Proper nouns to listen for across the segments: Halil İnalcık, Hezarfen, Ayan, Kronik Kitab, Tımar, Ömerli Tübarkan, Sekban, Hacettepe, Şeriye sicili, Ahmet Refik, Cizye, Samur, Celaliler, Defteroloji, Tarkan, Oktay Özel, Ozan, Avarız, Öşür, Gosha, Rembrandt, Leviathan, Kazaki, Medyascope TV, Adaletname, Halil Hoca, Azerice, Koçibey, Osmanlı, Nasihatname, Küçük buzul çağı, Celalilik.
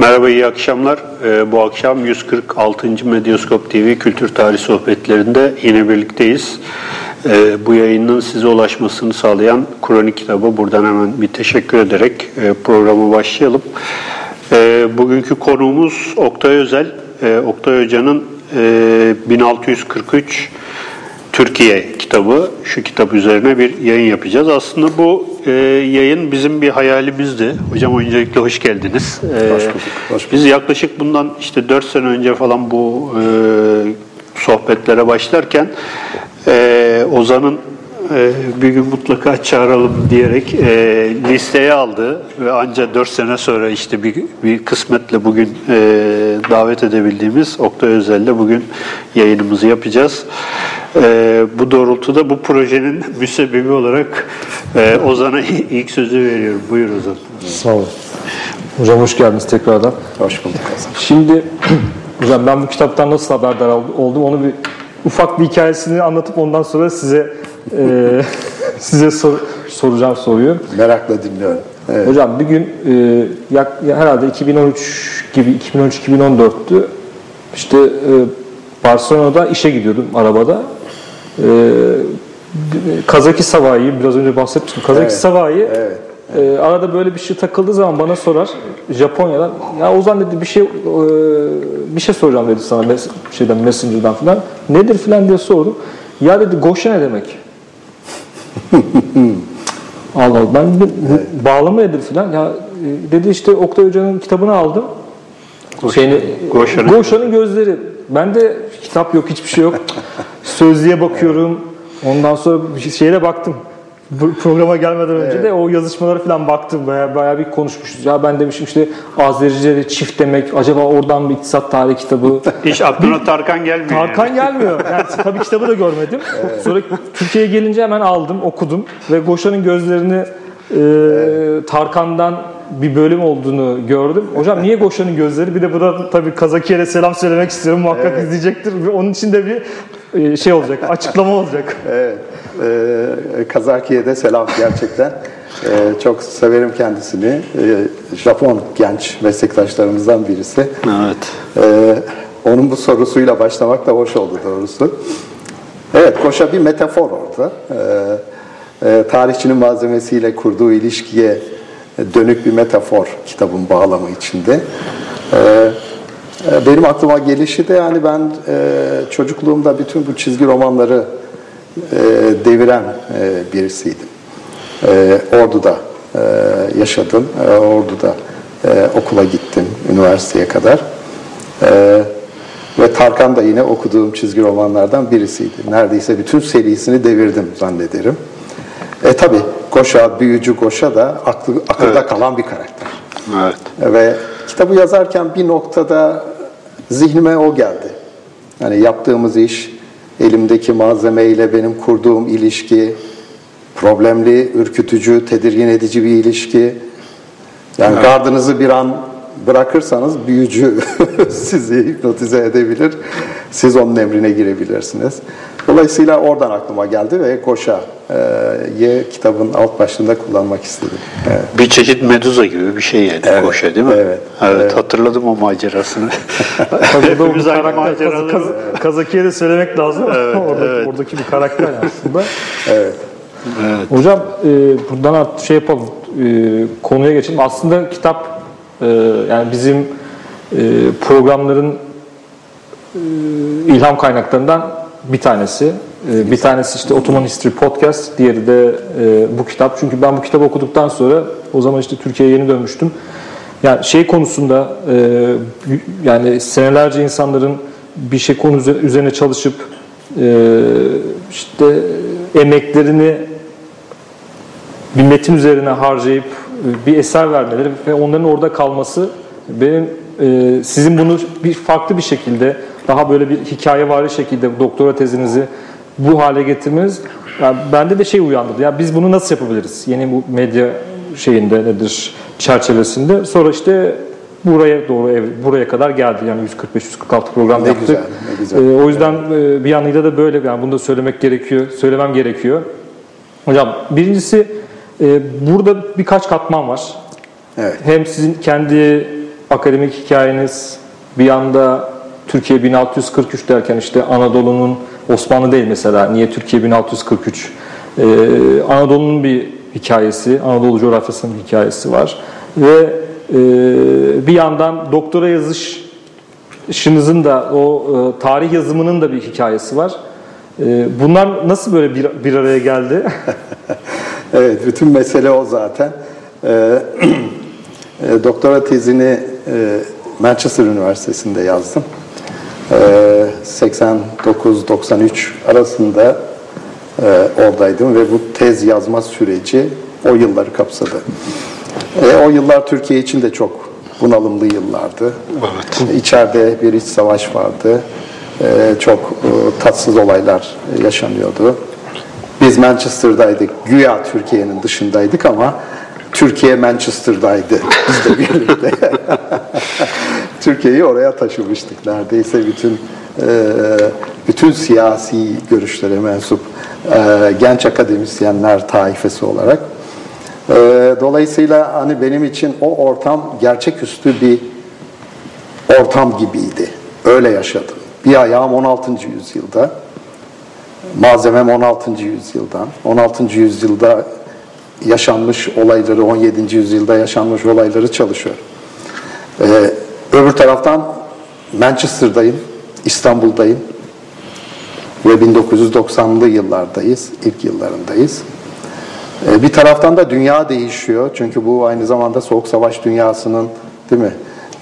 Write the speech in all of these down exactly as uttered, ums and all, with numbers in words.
Merhaba, iyi akşamlar. Bu akşam yüz kırk altıncı Medyascope T V Kültür Tarih Sohbetlerinde yine birlikteyiz. Bu yayının size ulaşmasını sağlayan Kronik Kitab'a buradan hemen bir teşekkür ederek programa başlayalım. Bugünkü konuğumuz Oktay Özel. Oktay Hoca'nın bin altı yüz kırk üç Türkiye kitabı, şu kitap üzerine bir yayın yapacağız. Aslında bu e, yayın bizim bir hayalimizdi. Hocam öncelikle hoş geldiniz. E, hoş bulduk, hoş bulduk. Biz yaklaşık bundan işte dört sene önce falan bu e, sohbetlere başlarken e, Ozan'ın e, bir gün mutlaka çağıralım diyerek e, listeye aldı ve ancak dört sene sonra işte bir, bir kısmetle bugün e, davet edebildiğimiz Oktay Özel'le bugün yayınımızı yapacağız. Ee, bu doğrultuda bu projenin müsebbibi olarak e, Ozan'a ilk sözü veriyorum. Buyur Ozan. Sağ olun. Hocam hoş geldiniz tekrardan. Hoş bulduk. Şimdi hocam ben bu kitaptan nasıl haberdar oldum onu bir ufak bir hikayesini anlatıp ondan sonra size e, size sor, soracağım soruyu. Merakla dinliyorum. Evet. Hocam bir gün e, yak, herhalde iki bin on üç gibi iki bin on üç iki bin on dörttü işte e, Barcelona'da işe gidiyordum arabada. Ee, Kazaki Savayı, biraz önce bahsetmiştim. Kazaki evet, Savayı evet, evet. E, arada böyle bir şey takıldığı zaman bana sorar Japonya'dan. Ya Ozan dedi bir şey e, bir şey soracağım dedi sana mes- şeyden Messenger'dan falan. Nedir falan diye sordum. Ya dedi Gosha ne demek? Allah Allah. Ben dedim, evet. Bağlama nedir falan. Ya dedi işte Oktay Hoca'nın kitabını aldım. Gosha'nın gözleri. Ben de kitap yok, hiçbir şey yok. Sözlüğe bakıyorum. Ondan sonra şeyle baktım. Programa gelmeden önce evet. de o yazışmalara falan baktım. Bayağı, bayağı bir konuşmuşuz. Ya ben demişim işte Azerice'de çift demek. Acaba oradan bir iktisat tarihi kitabı. Hiç aklına Tarkan gelmiyor. Tarkan yani. gelmiyor. Yani tabii kitabı da görmedim. Evet. Sonra Türkiye'ye gelince hemen aldım, okudum. Ve Gosha'nın gözlerini e, evet. Tarkan'dan bir bölüm olduğunu gördüm. Hocam niye Gosha'nın gözleri? Bir de bu da tabii Kazaki'ye selam söylemek istiyorum. Muhakkak evet. izleyecektir. Onun için de bir şey olacak. Açıklama olacak. Evet. Ee, Kazaki'ye de selam gerçekten. Ee, çok severim kendisini. Ee, Japon genç meslektaşlarımızdan birisi. Evet. Ee, onun bu sorusuyla başlamak da hoş oldu doğrusu. Evet, Gosha bir metafor orada. Ee, tarihçinin malzemesiyle kurduğu ilişkiye dönük bir metafor kitabın bağlamı içinde. Ee, benim aklıma gelişi de yani ben e, çocukluğumda bütün bu çizgi romanları e, deviren e, birisiydim. E, Ordu'da e, yaşadım. E, Ordu'da e, okula gittim üniversiteye kadar. E, ve Tarkan da yine okuduğum çizgi romanlardan birisiydi. Neredeyse bütün serisini devirdim zannederim. E tabii Gosha, büyücü Gosha da aklı, akılda evet. kalan bir karakter. Evet. Ve kitabı yazarken bir noktada zihnime o geldi. Yani yaptığımız iş, elimdeki malzemeyle benim kurduğum ilişki, problemli, ürkütücü, tedirgin edici bir ilişki. Yani evet. gardınızı bir an bırakırsanız büyücü sizi hipnotize edebilir. Siz onun emrine girebilirsiniz. Dolayısıyla oradan aklıma geldi ve Gosha'yı e, kitabın alt başlığında kullanmak istedim. Evet. Bir çeşit meduza gibi bir şey yani evet, Gosha değil mi? Evet, evet, evet. Hatırladım o macerasını. Hepimiz aynı maceraları. Kaz- evet. Kazaki'ye de söylemek lazım. Evet, Orada, evet. Oradaki bir karakter aslında. Evet. Evet. Hocam e, buradan artık şey yapalım, e, konuya geçelim. Aslında kitap e, yani bizim e, programların e, ilham kaynaklarından bir tanesi. Bir tanesi işte Ottoman History Podcast, diğeri de bu kitap. Çünkü ben bu kitabı okuduktan sonra o zaman işte Türkiye'ye yeni dönmüştüm. Yani şey konusunda yani senelerce insanların bir şey konu üzerine çalışıp işte emeklerini bir metin üzerine harcayıp bir eser vermeleri ve onların orada kalması benim sizin bunu bir farklı bir şekilde daha böyle bir hikayevari şekilde doktora tezinizi bu hale getirmeniz yani bende de şey uyandırdı. Ya biz bunu nasıl yapabiliriz? Yeni bu medya şeyinde nedir çerçevesinde. Sonra işte buraya doğru ev, buraya kadar geldi. Yani yüz kırk beş yüz kırk altı program ne yaptık. Güzel, ne güzel. Ee, o yüzden evet. bir yanıyla da böyle yani bunu da söylemek gerekiyor. Söylemem gerekiyor. Hocam birincisi e, burada birkaç katman var. Evet. Hem sizin kendi akademik hikayeniz, bir yanda Türkiye bin altı yüz kırk üç derken işte Anadolu'nun, Osmanlı değil mesela, niye Türkiye bin altı yüz kırk üç? Ee, Anadolu'nun bir hikayesi, Anadolu coğrafyasının bir hikayesi var. Ve e, bir yandan doktora yazışınızın da, o e, tarih yazımının da bir hikayesi var. E, bunlar nasıl böyle bir, bir araya geldi? Evet, bütün mesele o zaten. E, e, doktora tezini e, Manchester Üniversitesi'nde yazdım. E, seksen dokuz doksan üç arasında e, oradaydım ve bu tez yazma süreci o yılları kapsadı. E, o yıllar Türkiye için de çok bunalımlı yıllardı. Evet. E, içeride bir iç savaş vardı. E, çok e, tatsız olaylar yaşanıyordu. Biz Manchester'daydık. Güya Türkiye'nin dışındaydık ama Türkiye Manchester'daydı. Biz de birlikte. Türkiye'yi oraya taşımıştık. Neredeyse bütün bütün siyasi görüşlere mensup genç akademisyenler taifesi olarak. Dolayısıyla hani benim için o ortam gerçeküstü bir ortam gibiydi. Öyle yaşadım. Bir ayağım on altıncı yüzyılda. Malzemem on altıncı yüzyıldan. on altıncı yüzyılda yaşanmış olayları, on yedinci yüzyılda yaşanmış olayları çalışıyorum. Ee, öbür taraftan Manchester'dayım, İstanbul'dayım ve bin dokuz yüz doksanlı yıllardayız, ilk yıllarındayız. Ee, bir taraftan da dünya değişiyor. Çünkü bu aynı zamanda Soğuk Savaş dünyasının, değil mi,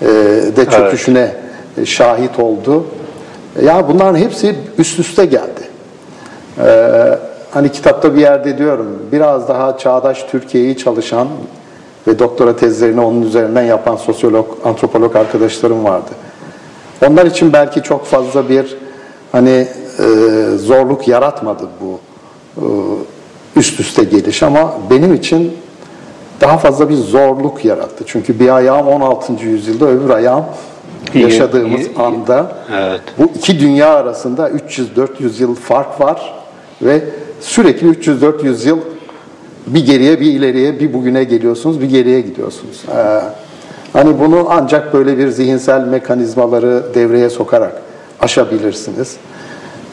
ee, de çöküşüne evet, şahit oldu. Ya bunların hepsi üst üste geldi. Ee, hani kitapta bir yerde diyorum, biraz daha çağdaş Türkiye'yi çalışan ve doktora tezlerini onun üzerinden yapan sosyolog, antropolog arkadaşlarım vardı. Onlar için belki çok fazla bir hani e, zorluk yaratmadı bu e, üst üste geliş ama benim için daha fazla bir zorluk yarattı. Çünkü bir ayağım on altıncı yüzyılda, öbür ayağım yaşadığımız iyi, iyi, iyi. anda. Evet. Bu iki dünya arasında üç yüz dört yüz yıl fark var ve sürekli üç yüz dört yüz yıl bir geriye, bir ileriye, bir bugüne geliyorsunuz, bir geriye gidiyorsunuz. Ee, hani bunu ancak böyle bir zihinsel mekanizmaları devreye sokarak aşabilirsiniz.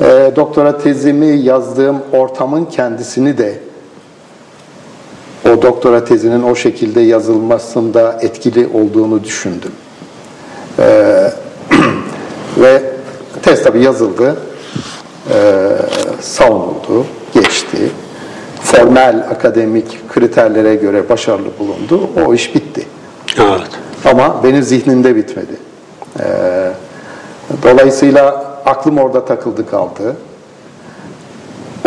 Ee, doktora tezimi yazdığım ortamın kendisini de, o doktora tezinin o şekilde yazılmasında etkili olduğunu düşündüm. Ee, ve tez tabi yazıldı, ee, savunuldu, geçti, formel akademik kriterlere göre başarılı bulundu, o iş bitti. Evet. Ama benim zihnimde bitmedi. Ee, dolayısıyla aklım orada takıldı kaldı.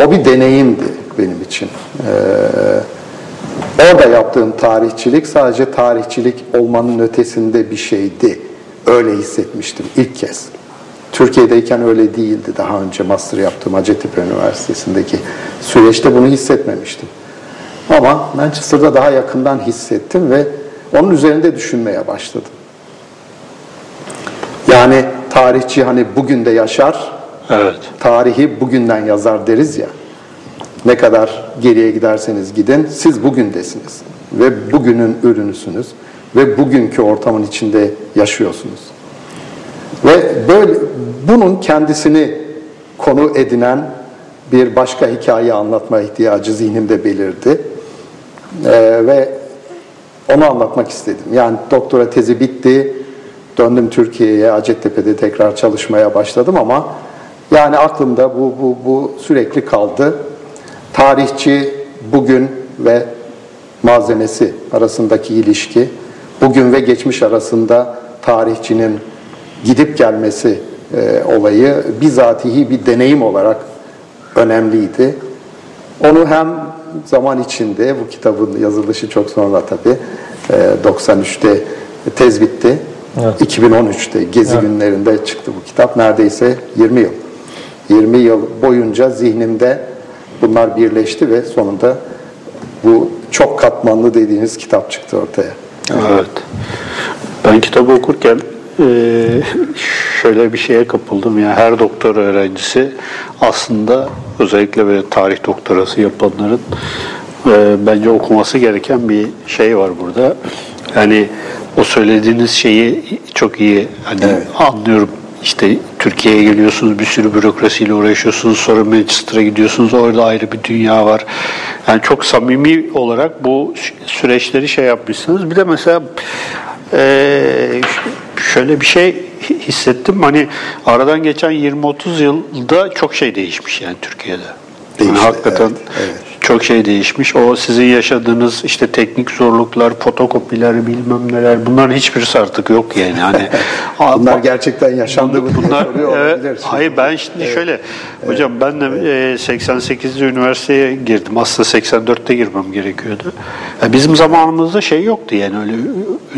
O bir deneyimdi benim için. Ee, orada yaptığım tarihçilik sadece tarihçilik olmanın ötesinde bir şeydi. Öyle hissetmiştim ilk kez. Türkiye'deyken öyle değildi. Daha önce master yaptığım Hacettepe Üniversitesi'ndeki süreçte bunu hissetmemiştim. Ama Manchester'da daha yakından hissettim ve onun üzerinde düşünmeye başladım. Yani tarihçi hani bugün de yaşar, evet, tarihi bugünden yazar deriz ya. Ne kadar geriye giderseniz gidin, siz bugündesiniz ve bugünün ürünüsünüz. Ve bugünkü ortamın içinde yaşıyorsunuz. Ve böyle bunun kendisini konu edinen bir başka hikaye anlatma ihtiyacı zihnimde belirdi. Ee, ve onu anlatmak istedim. Yani doktora tezi bitti. Döndüm Türkiye'ye, Hacettepe'de tekrar çalışmaya başladım ama yani aklımda bu, bu, bu sürekli kaldı. Tarihçi, bugün ve malzemesi arasındaki ilişki, bugün ve geçmiş arasında tarihçinin gidip gelmesi e, olayı bizatihi bir deneyim olarak önemliydi. Onu hem zaman içinde, bu kitabın yazılışı çok sonra tabii, e, doksan üçte tez bitti, evet. iki bin on üçte Gezi evet. günlerinde çıktı bu kitap. Neredeyse yirmi yıl. yirmi yıl boyunca zihnimde bunlar birleşti ve sonunda bu çok katmanlı dediğiniz kitap çıktı ortaya. Evet. Ben kitabı okurken şöyle bir şeye kapıldım. Yani her doktora öğrencisi aslında, özellikle böyle tarih doktorası yapanların bence okuması gereken bir şey var burada. Yani o söylediğiniz şeyi çok iyi hani evet. anlıyorum. İşte Türkiye'ye geliyorsunuz, bir sürü bürokrasiyle uğraşıyorsunuz, sonra Manchester'a gidiyorsunuz, orada ayrı bir dünya var. Yani çok samimi olarak bu süreçleri şey yapmışsınız. Bir de mesela e, şöyle bir şey hissettim, hani aradan geçen yirmi otuz yılda çok şey değişmiş yani Türkiye'de. Değişti, yani hakikaten evet, evet. çok şey değişmiş. O sizin yaşadığınız işte teknik zorluklar, fotokopiler, bilmem neler, bunların hiçbirisi artık yok yani. Hani bunlar gerçekten yaşandı. Bunlar, bunlar evet, hayır ben şimdi evet, şöyle evet, hocam ben de evet. seksen sekizde üniversiteye girdim. Aslında seksen dörtte girmem gerekiyordu. Yani bizim zamanımızda şey yoktu yani, öyle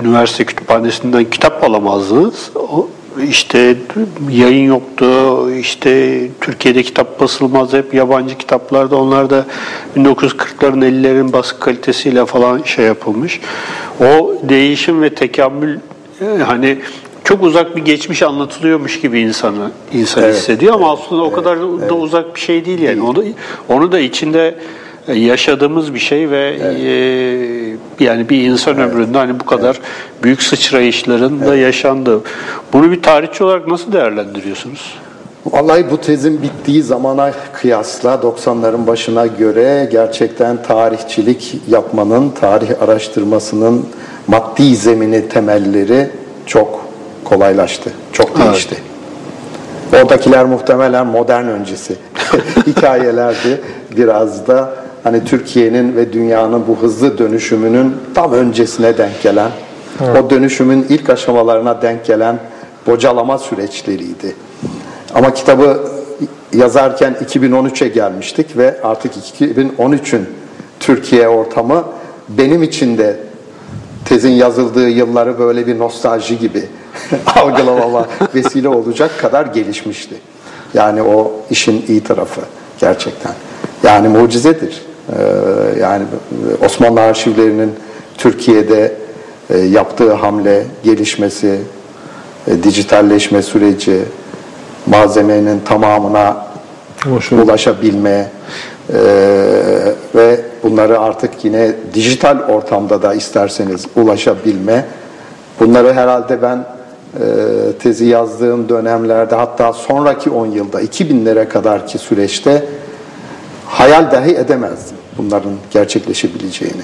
üniversite kütüphanesinden kitap alamazdınız. O İşte yayın yoktu, işte Türkiye'de kitap basılmaz, hep yabancı kitaplarda, onlar da bin dokuz yüz kırkların ellilerin baskı kalitesiyle falan şey yapılmış. O değişim ve tekamül hani çok uzak bir geçmiş anlatılıyormuş gibi insanı insan evet, hissediyor ama evet, aslında o evet, kadar da evet. uzak bir şey değil yani. Onu, onu da içinde yaşadığımız bir şey ve evet. e, yani bir insan evet. ömründe hani bu kadar evet. büyük sıçrayışların evet. da yaşandığı. Bunu bir tarihçi olarak nasıl değerlendiriyorsunuz? Vallahi bu tezin bittiği zamana kıyasla doksanların başına göre gerçekten tarihçilik yapmanın, tarih araştırmasının maddi zemini, temelleri çok kolaylaştı, çok değişti. Evet. Oradakiler muhtemelen modern öncesi hikayelerdi. Biraz da hani Türkiye'nin ve dünyanın bu hızlı dönüşümünün tam öncesine denk gelen, evet. o dönüşümün ilk aşamalarına denk gelen bocalama süreçleriydi. Ama kitabı yazarken iki bin on üçe gelmiştik ve artık iki bin on üçün Türkiye ortamı benim için de tezin yazıldığı yılları böyle bir nostalji gibi algılamama vesile olacak kadar gelişmişti. Yani o işin iyi tarafı gerçekten. Yani mucizedir. Ee, yani Osmanlı arşivlerinin Türkiye'de e, yaptığı hamle, gelişmesi, e, dijitalleşme süreci, malzemenin tamamına Hoşum. ulaşabilme e, ve bunları artık yine dijital ortamda da isterseniz ulaşabilme. Bunları herhalde ben e, tezi yazdığım dönemlerde, hatta sonraki on yılda iki binlere kadarki süreçte hayal dahi edemezdim bunların gerçekleşebileceğini.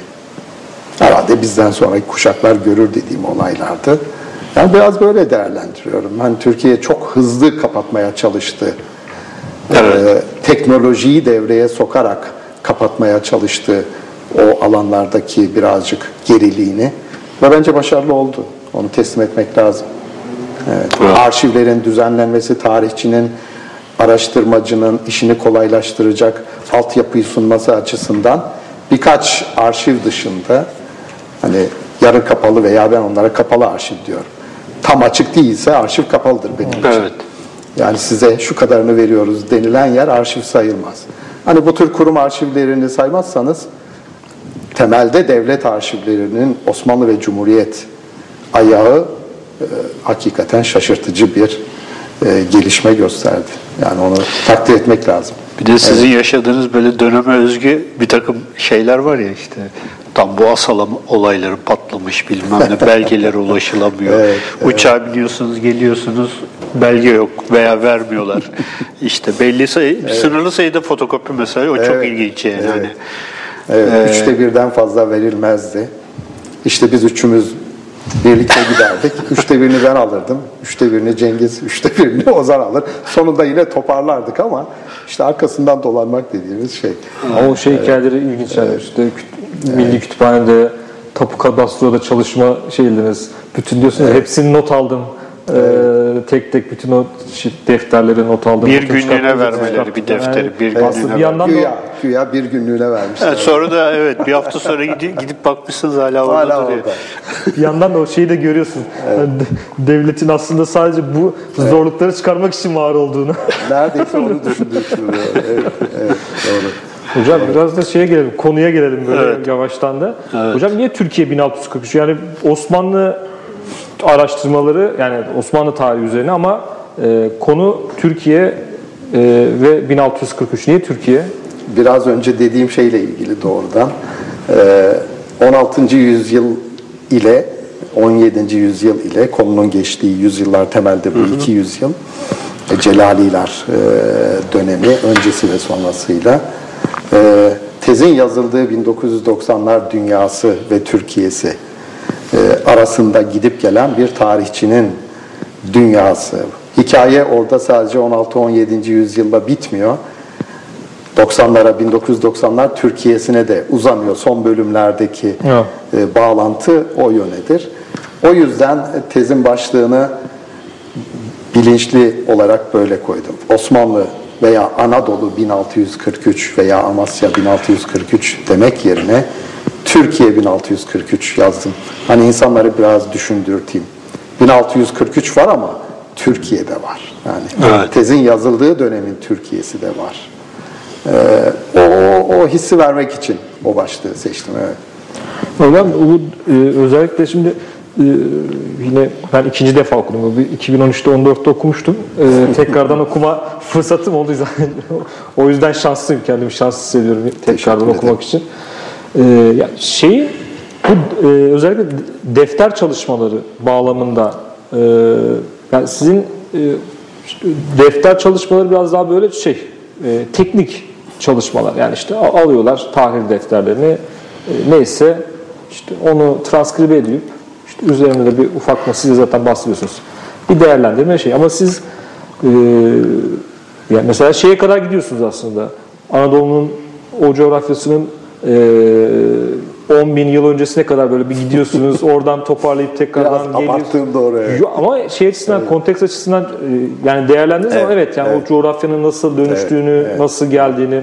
Herhalde bizden sonraki kuşaklar görür dediğim olaylardı. Yani biraz böyle değerlendiriyorum. Hani Türkiye çok hızlı kapatmaya çalıştı. Evet. Ee, teknolojiyi devreye sokarak kapatmaya çalıştı o alanlardaki birazcık geriliğini. Ve bence başarılı oldu. Onu teslim etmek lazım. Evet. Evet. Arşivlerin düzenlenmesi, tarihçinin, araştırmacının işini kolaylaştıracak altyapıyı sunması açısından birkaç arşiv dışında, hani yarı kapalı veya ben onlara kapalı arşiv diyorum. Tam açık değilse arşiv kapalıdır benim için. Evet. Yani size şu kadarını veriyoruz denilen yer arşiv sayılmaz. Hani bu tür kurum arşivlerini saymazsanız temelde devlet arşivlerinin Osmanlı ve Cumhuriyet ayağı e, hakikaten şaşırtıcı bir E, gelişme gösterdi. Yani onu takdir etmek lazım. Bir de sizin evet. yaşadığınız böyle döneme özgü bir takım şeyler var ya işte. Tam bu asalam olayları patlamış bilmem ne, belgelere ulaşılamıyor. Evet, uçağa evet. biniyorsunuz, geliyorsunuz, belge yok veya vermiyorlar. İşte belli sayı, evet. sınırlı sayıda fotokopi mesela, o evet. çok ilginç yani. Evet. Hani, evet. Ee, Üçte birden fazla verilmezdi. İşte biz üçümüz birlikte giderdik. Üçte birini ben alırdım. Üçte birini Cengiz, üçte birini Ozan alır. Sonunda yine toparlardık ama işte arkasından dolanmak dediğimiz şey. Ama o şey evet. hikayeleri ilginç. Evet. İşte küt- Milli evet. Kütüphane'de, Tapu Kadastro'da çalışma şeyleriniz. Bütün diyorsunuz evet. hepsini not aldım. Evet. Ee, tek tek bütün o defterleri not aldım. Bir günlüğüne vermeleri bir defteri. Yani, bir günlüğüne bir yandan güya, da... güya bir günlüğüne vermişler. Evet, sonra da evet bir hafta sonra gidip, gidip bakmışsınız hala orada duruyor. Bir yandan da o şeyi de görüyorsunuz. Evet. Yani devletin aslında sadece bu evet. zorlukları çıkarmak için var olduğunu. Neredeyse onu düşündüğünü. Evet, evet, doğru. Hocam evet. biraz da şeye gelelim, konuya gelelim böyle evet. yavaştan da. Evet. Hocam niye Türkiye bin altı yüz kırk üç? Yani Osmanlı araştırmaları, yani Osmanlı tarihi üzerine ama e, konu Türkiye e, ve bin altı yüz kırk üç. Niye Türkiye? Biraz önce dediğim şeyle ilgili doğrudan. E, on altıncı yüzyıl ile on yedinci yüzyıl ile konunun geçtiği yüzyıllar, temelde bu hı hı. iki yüzyıl e, Celaliler e, dönemi öncesi ve sonrasıyla e, tezin yazıldığı bin dokuz yüz doksanlar dünyası ve Türkiye'si e, arasında gidip gelen bir tarihçinin dünyası. Hikaye orada sadece on altı on yedinci yüzyılda bitmiyor. doksanlara, bin dokuz yüz doksanlar Türkiye'sine de uzanıyor. Son bölümlerdeki e, bağlantı o yönedir. O yüzden tezin başlığını bilinçli olarak böyle koydum. Osmanlı veya Anadolu bin altı yüz kırk üç veya Amasya bin altı yüz kırk üç demek yerine Türkiye bin altı yüz kırk üç yazdım. Hani insanları biraz düşündürteyim. bin altı yüz kırk üç var ama Türkiye'de var. Yani evet. Tezin yazıldığı dönemin Türkiye'si de var. Ee, o, o, o hissi vermek için o başlığı seçtim. Evet. Hocam bu e, özellikle şimdi e, yine ben ikinci defa okudum. iki bin on üçte on dörtte okumuştum. E, tekrardan okuma fırsatım oldu. O yüzden şanslıyım. Kendimi şanslı hissediyorum tekrardan okumak için. E, ya şeyi bu e, özellikle defter çalışmaları bağlamında e, yani sizin e, defter çalışmaları biraz daha böyle şey e, teknik çalışmalar, yani işte alıyorlar tahlil defterlerini, neyse işte onu transkribe edip işte üzerine de bir ufak, siz de zaten bahsediyorsunuz, bir değerlendirme şey. Ama siz e, yani mesela şeye kadar gidiyorsunuz aslında, Anadolu'nun o coğrafyasının e, on bin yıl öncesine kadar böyle bir gidiyorsunuz, oradan toparlayıp tekrardan biraz abarttığım doğru. Evet. Ama şey açısından, evet. kontekst açısından yani değerlendiğiniz evet, zaman evet yani evet. o coğrafyanın nasıl dönüştüğünü, evet, evet. nasıl geldiğini.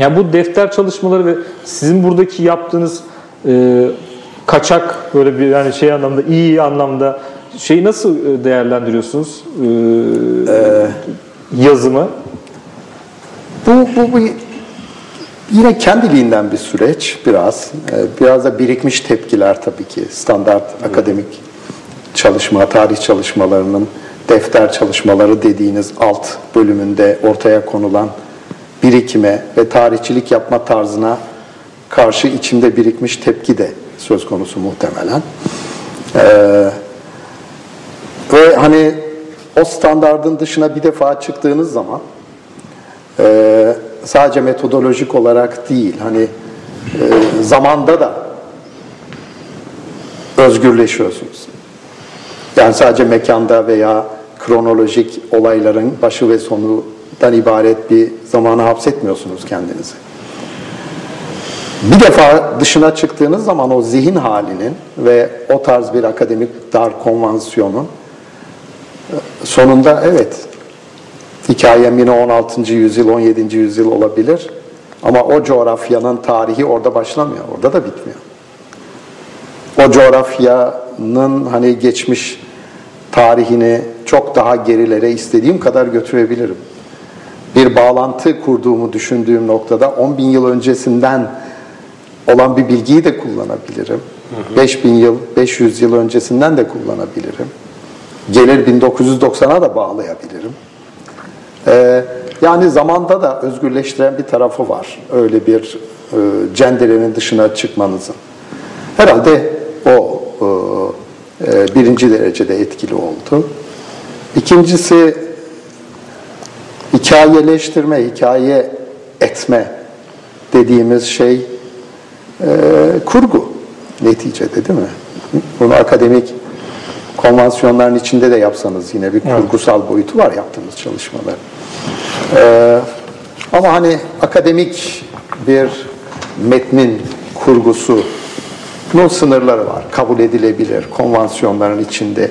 Yani bu defter çalışmaları ve sizin buradaki yaptığınız e, kaçak böyle bir yani şey anlamda, iyi anlamda şeyi nasıl değerlendiriyorsunuz e, ee, yazımı? Bu, bu bu yine kendiliğinden bir süreç biraz. Biraz da birikmiş tepkiler tabii ki. Standart akademik çalışma, tarih çalışmalarının defter çalışmaları dediğiniz alt bölümünde ortaya konulan birikime ve tarihçilik yapma tarzına karşı içimde birikmiş tepki de söz konusu muhtemelen. Ee, ve hani o standardın dışına bir defa çıktığınız zaman e, sadece metodolojik olarak değil, hani e, zamanda da özgürleşiyorsunuz. Yani sadece mekanda veya kronolojik olayların başı ve sonu dan ibaret bir zamana hapsetmiyorsunuz kendinizi. Bir defa dışına çıktığınız zaman o zihin halinin ve o tarz bir akademik dar konvansiyonun sonunda evet, hikayem yine on altıncı yüzyıl, on yedinci yüzyıl olabilir ama o coğrafyanın tarihi orada başlamıyor, orada da bitmiyor. O coğrafyanın hani geçmiş tarihini çok daha gerilere istediğim kadar götürebilirim. Bir bağlantı kurduğumu düşündüğüm noktada on bin yıl öncesinden olan bir bilgiyi de kullanabilirim. Hı hı. beş bin yıl, beş yüz yıl öncesinden de kullanabilirim. Gelir bin dokuz yüz doksana da bağlayabilirim. Ee, yani zamanda da özgürleştiren bir tarafı var. Öyle bir e, cenderenin dışına çıkmanızın. Herhalde o e, birinci derecede etkili oldu. İkincisi, hikayeleştirme, hikaye etme dediğimiz şey e, kurgu neticede, değil mi? Bunu akademik konvansiyonların içinde de yapsanız yine bir kurgusal boyutu var yaptığımız çalışmalar. E, ama hani akademik bir metnin kurgusunun sınırları var. Kabul edilebilir konvansiyonların içinde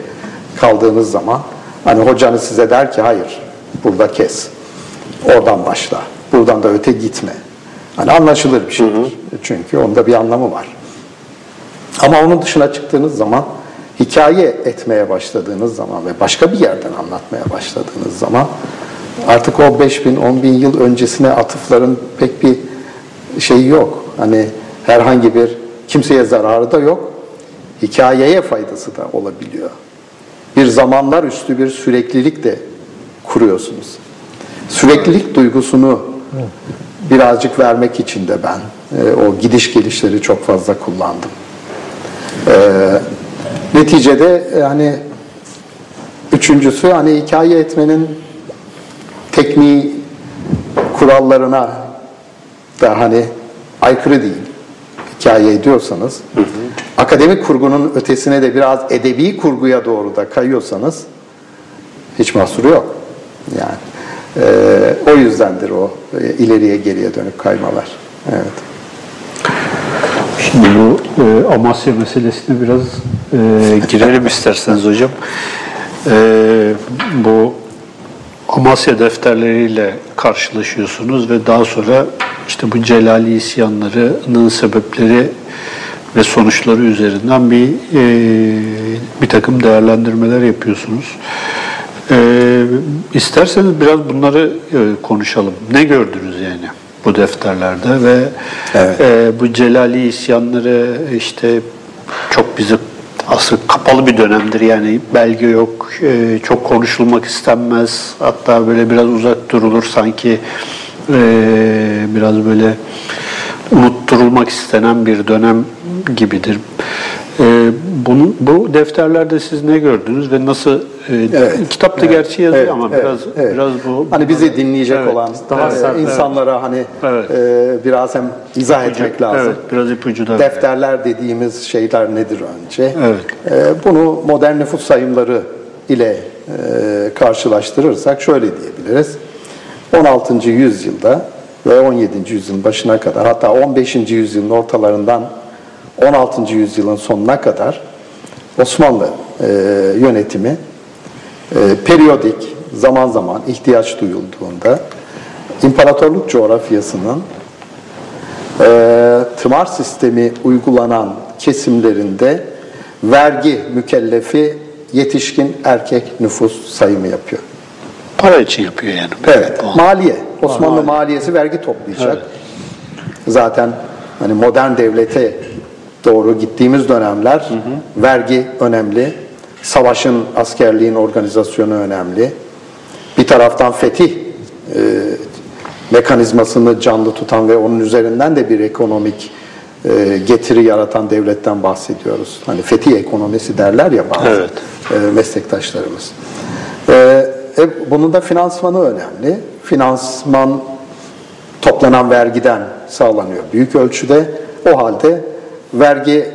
kaldığınız zaman hani hocanız size der ki hayır, burada kes. Oradan başla. Buradan da öte gitme. Hani anlaşılır bir şeydir. Hı hı. Çünkü onda bir anlamı var. Ama onun dışına çıktığınız zaman, hikaye etmeye başladığınız zaman ve başka bir yerden anlatmaya başladığınız zaman artık o beş bin on bin yıl öncesine atıfların pek bir şeyi yok. Hani herhangi bir kimseye zararı da yok. Hikayeye faydası da olabiliyor. Bir zamanlar üstü bir süreklilik de kuruyorsunuz. Süreklilik duygusunu birazcık vermek için de ben e, o gidiş gelişleri çok fazla kullandım. E, neticede hani üçüncüsü hani hikaye etmenin tekniği kurallarına da hani aykırı değil. Hikaye ediyorsanız, hı hı. akademik kurgunun ötesine de biraz edebi kurguya doğru da kayıyorsanız hiç mahsuru yok. Yani Ee, o yüzdendir o ileriye geriye dönük kaymalar. Evet. Şimdi bu e, Amasya meselesine biraz e, girelim isterseniz hocam. E, bu Amasya defterleriyle karşılaşıyorsunuz ve daha sonra işte bu Celali isyanlarının sebepleri ve sonuçları üzerinden bir e, bir takım değerlendirmeler yapıyorsunuz. Ee, isterseniz biraz bunları e, konuşalım. Ne gördünüz yani bu defterlerde ve evet. e, bu Celali isyanları işte çok bizi aslında kapalı bir dönemdir yani belge yok, e, çok konuşulmak istenmez, hatta böyle biraz uzak durulur sanki e, biraz böyle unutturulmak istenen bir dönem gibidir. Ee, bunu, bu defterlerde siz ne gördünüz ve nasıl e, evet, kitapta evet, gerçi yazıyor evet, ama evet, biraz evet. biraz bu hani bizi bunları, dinleyecek evet, olan daha evet, sert, insanlara evet. hani evet. E, biraz hem izah ipucu, etmek lazım. Evet, biraz ipucu da. Defterler evet. dediğimiz şeyler nedir önce? Evet. E, bunu modern nüfus sayımları ile e, karşılaştırırsak şöyle diyebiliriz. on altıncı yüzyılda ve on yedinci yüzyılın başına kadar, hatta on beşinci yüzyılın ortalarından on altıncı yüzyılın sonuna kadar Osmanlı e, yönetimi e, periyodik, zaman zaman ihtiyaç duyulduğunda imparatorluk coğrafyasının e, tımar sistemi uygulanan kesimlerinde vergi mükellefi yetişkin erkek nüfus sayımı yapıyor. Para için yapıyor yani. Evet, o, maliye. Osmanlı o, maliyesi vergi toplayacak. Evet. Zaten hani modern devlete doğru gittiğimiz dönemler hı hı. vergi önemli, savaşın, askerliğin organizasyonu önemli. Bir taraftan fetih e, mekanizmasını canlı tutan ve onun üzerinden de bir ekonomik e, getiri yaratan devletten bahsediyoruz. Hani fetih ekonomisi derler ya bazı evet. e, meslektaşlarımız. E, e, bunun da finansmanı önemli. Finansman toplanan vergiden sağlanıyor büyük ölçüde. O halde vergi,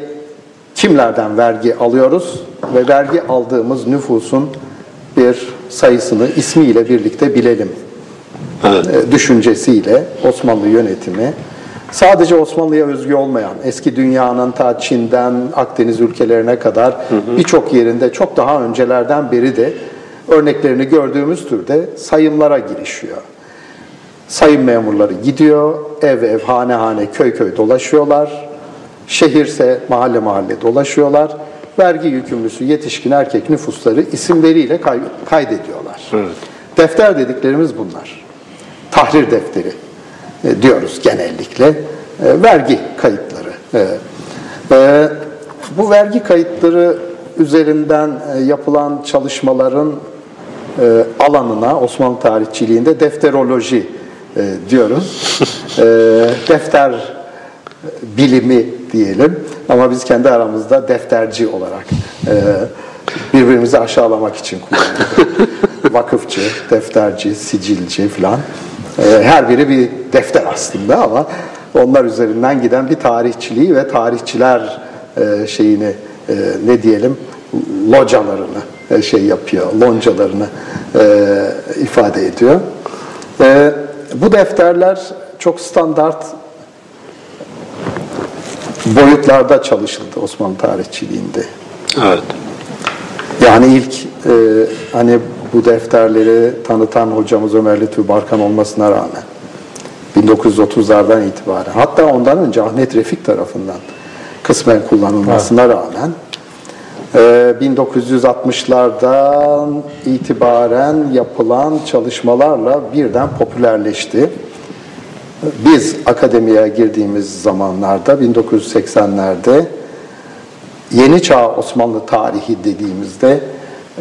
kimlerden vergi alıyoruz ve vergi aldığımız nüfusun bir sayısını ismiyle birlikte bilelim evet. düşüncesiyle Osmanlı yönetimi sadece Osmanlı'ya özgü olmayan eski dünyanın ta Çin'den Akdeniz ülkelerine kadar birçok yerinde çok daha öncelerden beri de örneklerini gördüğümüz türde sayımlara girişiyor. Sayım memurları gidiyor, ev ev, hane hane, köy köy dolaşıyorlar. Şehirse mahalle mahalle dolaşıyorlar. Vergi yükümlüsü yetişkin erkek nüfusları isimleriyle kay- kaydediyorlar. Evet. Defter dediklerimiz bunlar. Tahrir defteri e, diyoruz genellikle. E, vergi kayıtları. E, e, bu vergi kayıtları üzerinden e, yapılan çalışmaların e, alanına Osmanlı tarihçiliğinde defteroloji e, diyoruz. E, defter bilimi diyelim ama biz kendi aramızda defterci olarak e, birbirimizi aşağılamak için kullanıyoruz. Vakıfçı, defterci, sicilci falan. E, her biri bir defter aslında ama onlar üzerinden giden bir tarihçiliği ve tarihçiler e, şeyini e, ne diyelim localarını e, şey yapıyor, loncalarını e, ifade ediyor. E, bu defterler çok standart boyutlarda çalışıldı Osmanlı tarihçiliğinde. Evet. Yani ilk e, hani bu defterleri tanıtan hocamız Ömerli Tübarkan olmasına rağmen bin dokuz yüz otuzlardan itibaren, hatta ondan önce Ahmet Refik tarafından kısmen kullanılmasına evet. rağmen e, bin dokuz yüz altmışlardan itibaren yapılan çalışmalarla birden popülerleşti. Biz akademiye girdiğimiz zamanlarda bin dokuz yüz seksenlerde Yeni Çağ Osmanlı tarihi dediğimizde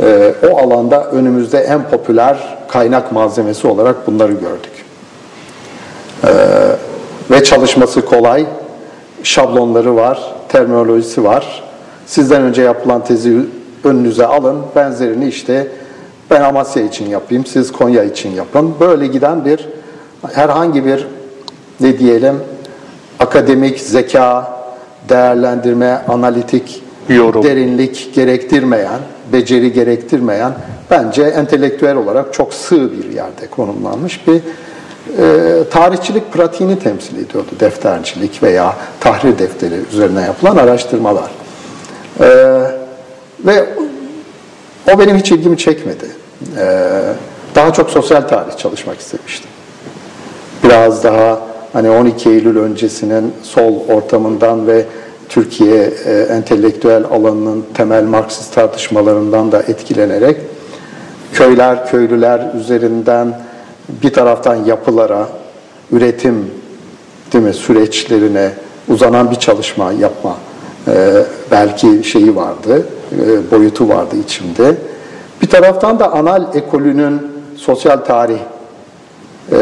e, o alanda önümüzde en popüler kaynak malzemesi olarak bunları gördük. E, ve çalışması kolay, şablonları var, terminolojisi var, Sizden önce yapılan tezi önünüze alın. Benzerini işte ben Amasya için yapayım, siz Konya için yapın. Böyle giden bir herhangi bir ne diyelim akademik zeka, değerlendirme, analitik yorum, derinlik gerektirmeyen, beceri gerektirmeyen, bence entelektüel olarak çok sığ bir yerde konumlanmış bir e, tarihçilik pratiğini temsil ediyordu. Deftercilik veya tahrir defteri üzerine yapılan araştırmalar. E, ve o benim hiç ilgimi çekmedi. E, daha çok sosyal tarih çalışmak istemiştim. Biraz daha hani on iki Eylül öncesinin sol ortamından ve Türkiye e, entelektüel alanının temel Marksist tartışmalarından da etkilenerek köyler, köylüler üzerinden bir taraftan yapılara, üretim değil mi, süreçlerine uzanan bir çalışma yapma e, belki şeyi vardı, e, boyutu vardı içimde. Bir taraftan da anal ekolünün sosyal tarih e,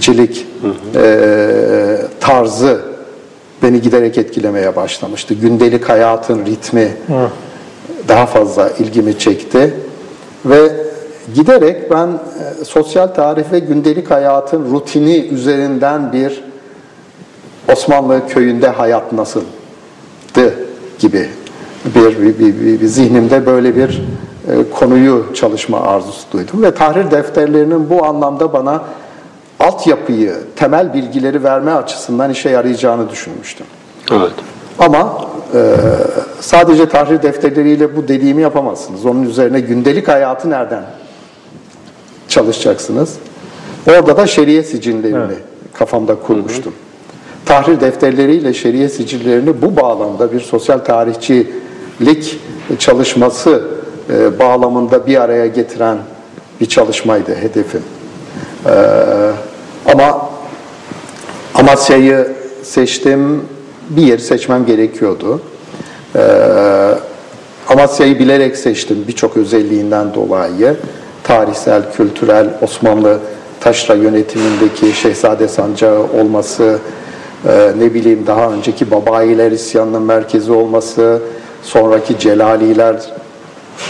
cilik e, tarzı beni giderek etkilemeye başlamıştı. Gündelik hayatın ritmi hı. daha fazla ilgimi çekti. Ve giderek ben e, sosyal tarih ve gündelik hayatın rutini üzerinden bir Osmanlı köyünde hayat nasıldı gibi bir, bir, bir, bir, bir zihnimde böyle bir e, konuyu çalışma arzusu duydum. Ve tahrir defterlerinin bu anlamda bana altyapıyı, temel bilgileri verme açısından işe yarayacağını düşünmüştüm. Evet. Ama e, sadece tahrir defterleriyle bu dediğimi yapamazsınız. Onun üzerine gündelik hayatı nereden çalışacaksınız? Orada da şeriye sicillerini evet. kafamda kurmuştum. Hı hı. Tahrir defterleriyle şeriye sicillerini bu bağlamda bir sosyal tarihçilik çalışması e, bağlamında bir araya getiren bir çalışmaydı hedefim. Ee, ama Amasya'yı seçtim, bir yeri seçmem gerekiyordu. Ee, Amasya'yı bilerek seçtim birçok özelliğinden dolayı. Tarihsel, kültürel, Osmanlı taşra yönetimindeki Şehzade Sancağı olması, e, ne bileyim daha önceki Babailer isyanının merkezi olması, sonraki Celaliler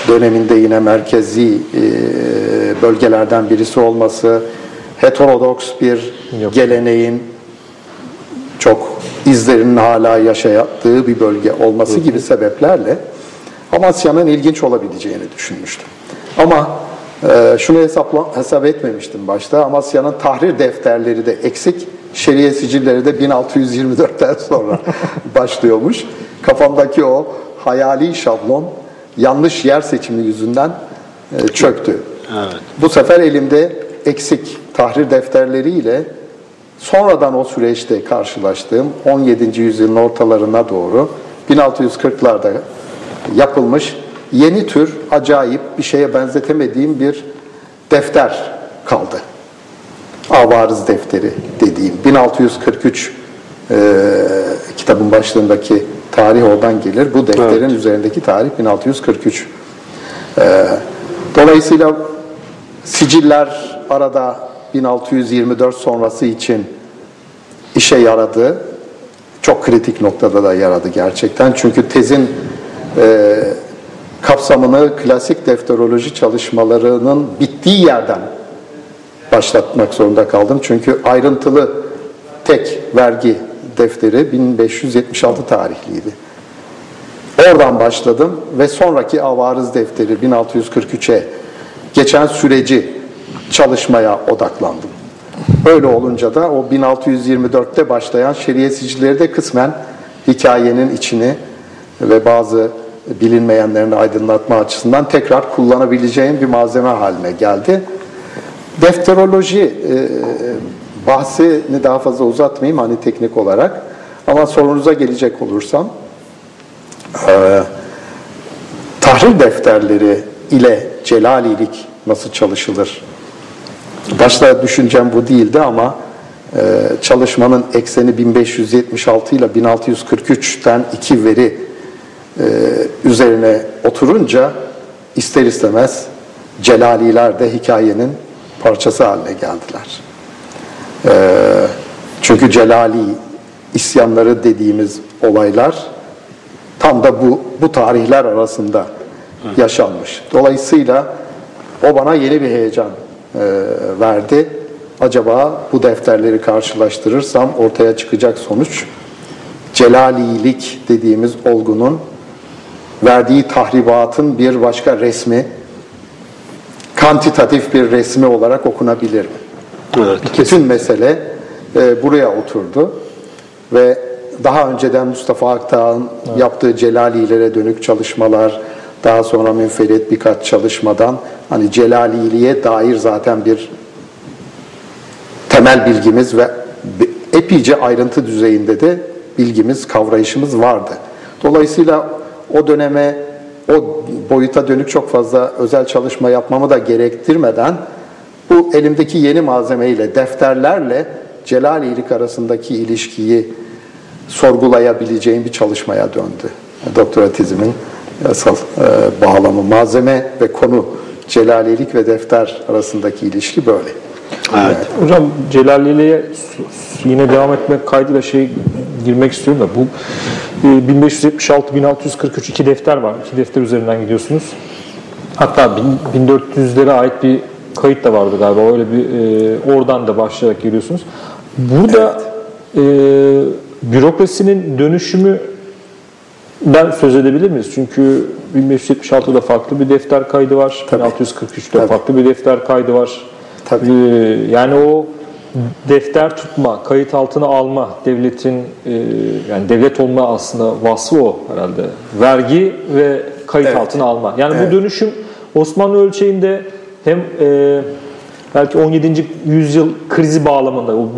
döneminde yine merkezi e, bölgelerden birisi olması, heterodoks bir Yok. geleneğin çok izlerinin hala yaşattığı bir bölge olması Hı-hı. gibi sebeplerle Amasya'nın ilginç olabileceğini düşünmüştüm. Ama e, şunu hesapla, hesap etmemiştim başta. Amasya'nın tahrir defterleri de eksik, şeriye sicilleri de bin altı yüz yirmi dörtten sonra başlıyormuş. Kafamdaki o hayali şablon yanlış yer seçimi yüzünden e, çöktü. Evet. Bu sefer elimde eksik tahrir defterleriyle sonradan o süreçte karşılaştığım on yedinci yüzyılın ortalarına doğru bin altı yüz kırklarda yapılmış yeni tür acayip bir şeye benzetemediğim bir defter kaldı. Avariz defteri dediğim bin altı yüz kırk üç e, kitabın başlığındaki tarih oradan gelir. Bu defterin evet. üzerindeki tarih bin altı yüz kırk üç. E, dolayısıyla siciller arada bin altı yüz yirmi dört sonrası için işe yaradı. Çok kritik noktada da yaradı gerçekten. Çünkü tezin e, kapsamını klasik defteroloji çalışmalarının bittiği yerden başlatmak zorunda kaldım. Çünkü ayrıntılı tek vergi defteri bin beş yüz yetmiş altı tarihliydi. Oradan başladım ve sonraki avariz defteri bin altı yüz kırk üçe geçen süreci çalışmaya odaklandım. Öyle olunca da o bin altı yüz yirmi dörtte başlayan şeriye sicilleri de kısmen hikayenin içini ve bazı bilinmeyenlerini aydınlatma açısından tekrar kullanabileceğim bir malzeme haline geldi. Defteroloji e, bahsini daha fazla uzatmayayım hani teknik olarak. Ama sorunuza gelecek olursam e, tahrir defterleri ile celalilik nasıl çalışılır? Başta düşüncem bu değildi ama e, çalışmanın ekseni bin beş yüz yetmiş altı ile bin altı yüz kırk üçten iki veri e, üzerine oturunca ister istemez celaliler de hikayenin parçası haline geldiler. E, çünkü celali isyanları dediğimiz olaylar tam da bu bu tarihler arasında yaşanmış. Dolayısıyla o bana yeni bir heyecan e, verdi. Acaba bu defterleri karşılaştırırsam ortaya çıkacak sonuç, Celalilik dediğimiz olgunun verdiği tahribatın bir başka resmi, kantitatif bir resmi olarak okunabilir mi? Evet. Bütün mesele e, buraya oturdu ve daha önceden Mustafa Aktağ'ın evet. yaptığı Celalilere dönük çalışmalar, daha sonra münferit birkaç çalışmadan hani Celaliliğe dair zaten bir temel bilgimiz ve epeyce ayrıntı düzeyinde de bilgimiz, kavrayışımız vardı. Dolayısıyla o döneme, o boyuta dönük çok fazla özel çalışma yapmamı da gerektirmeden bu elimdeki yeni malzemeyle, defterlerle Celalilik arasındaki ilişkiyi sorgulayabileceğim bir çalışmaya döndü. Doktora tezimin asıl e, bağlamı, malzeme ve konu Celalilik ve defter arasındaki ilişki böyle. Evet. Evet. Hocam Celaliliğe yine devam etmek kaydıyla şey girmek istiyorum da bu bin beş yüz yetmiş altı bin altı yüz kırk üç iki defter var. İki defter üzerinden gidiyorsunuz. Hatta bin dört yüzlere ait bir kayıt da vardı galiba. Öyle bir e, oradan da başlayarak giriyorsunuz. Burada evet. e, bürokrasinin dönüşümü ben söz edebilir miyiz? Çünkü bin beş yüz yetmiş altıda farklı bir defter kaydı var. Tabii. bin altı yüz kırk üçte Tabii. farklı bir defter kaydı var. Tabii. Ee, yani o defter tutma, kayıt altına alma, devletin e, yani devlet olma aslında vasfı o herhalde. Vergi ve kayıt evet. altına alma. Yani evet. bu dönüşüm Osmanlı ölçeğinde hem e, belki on yedinci yüzyıl krizi bağlamında o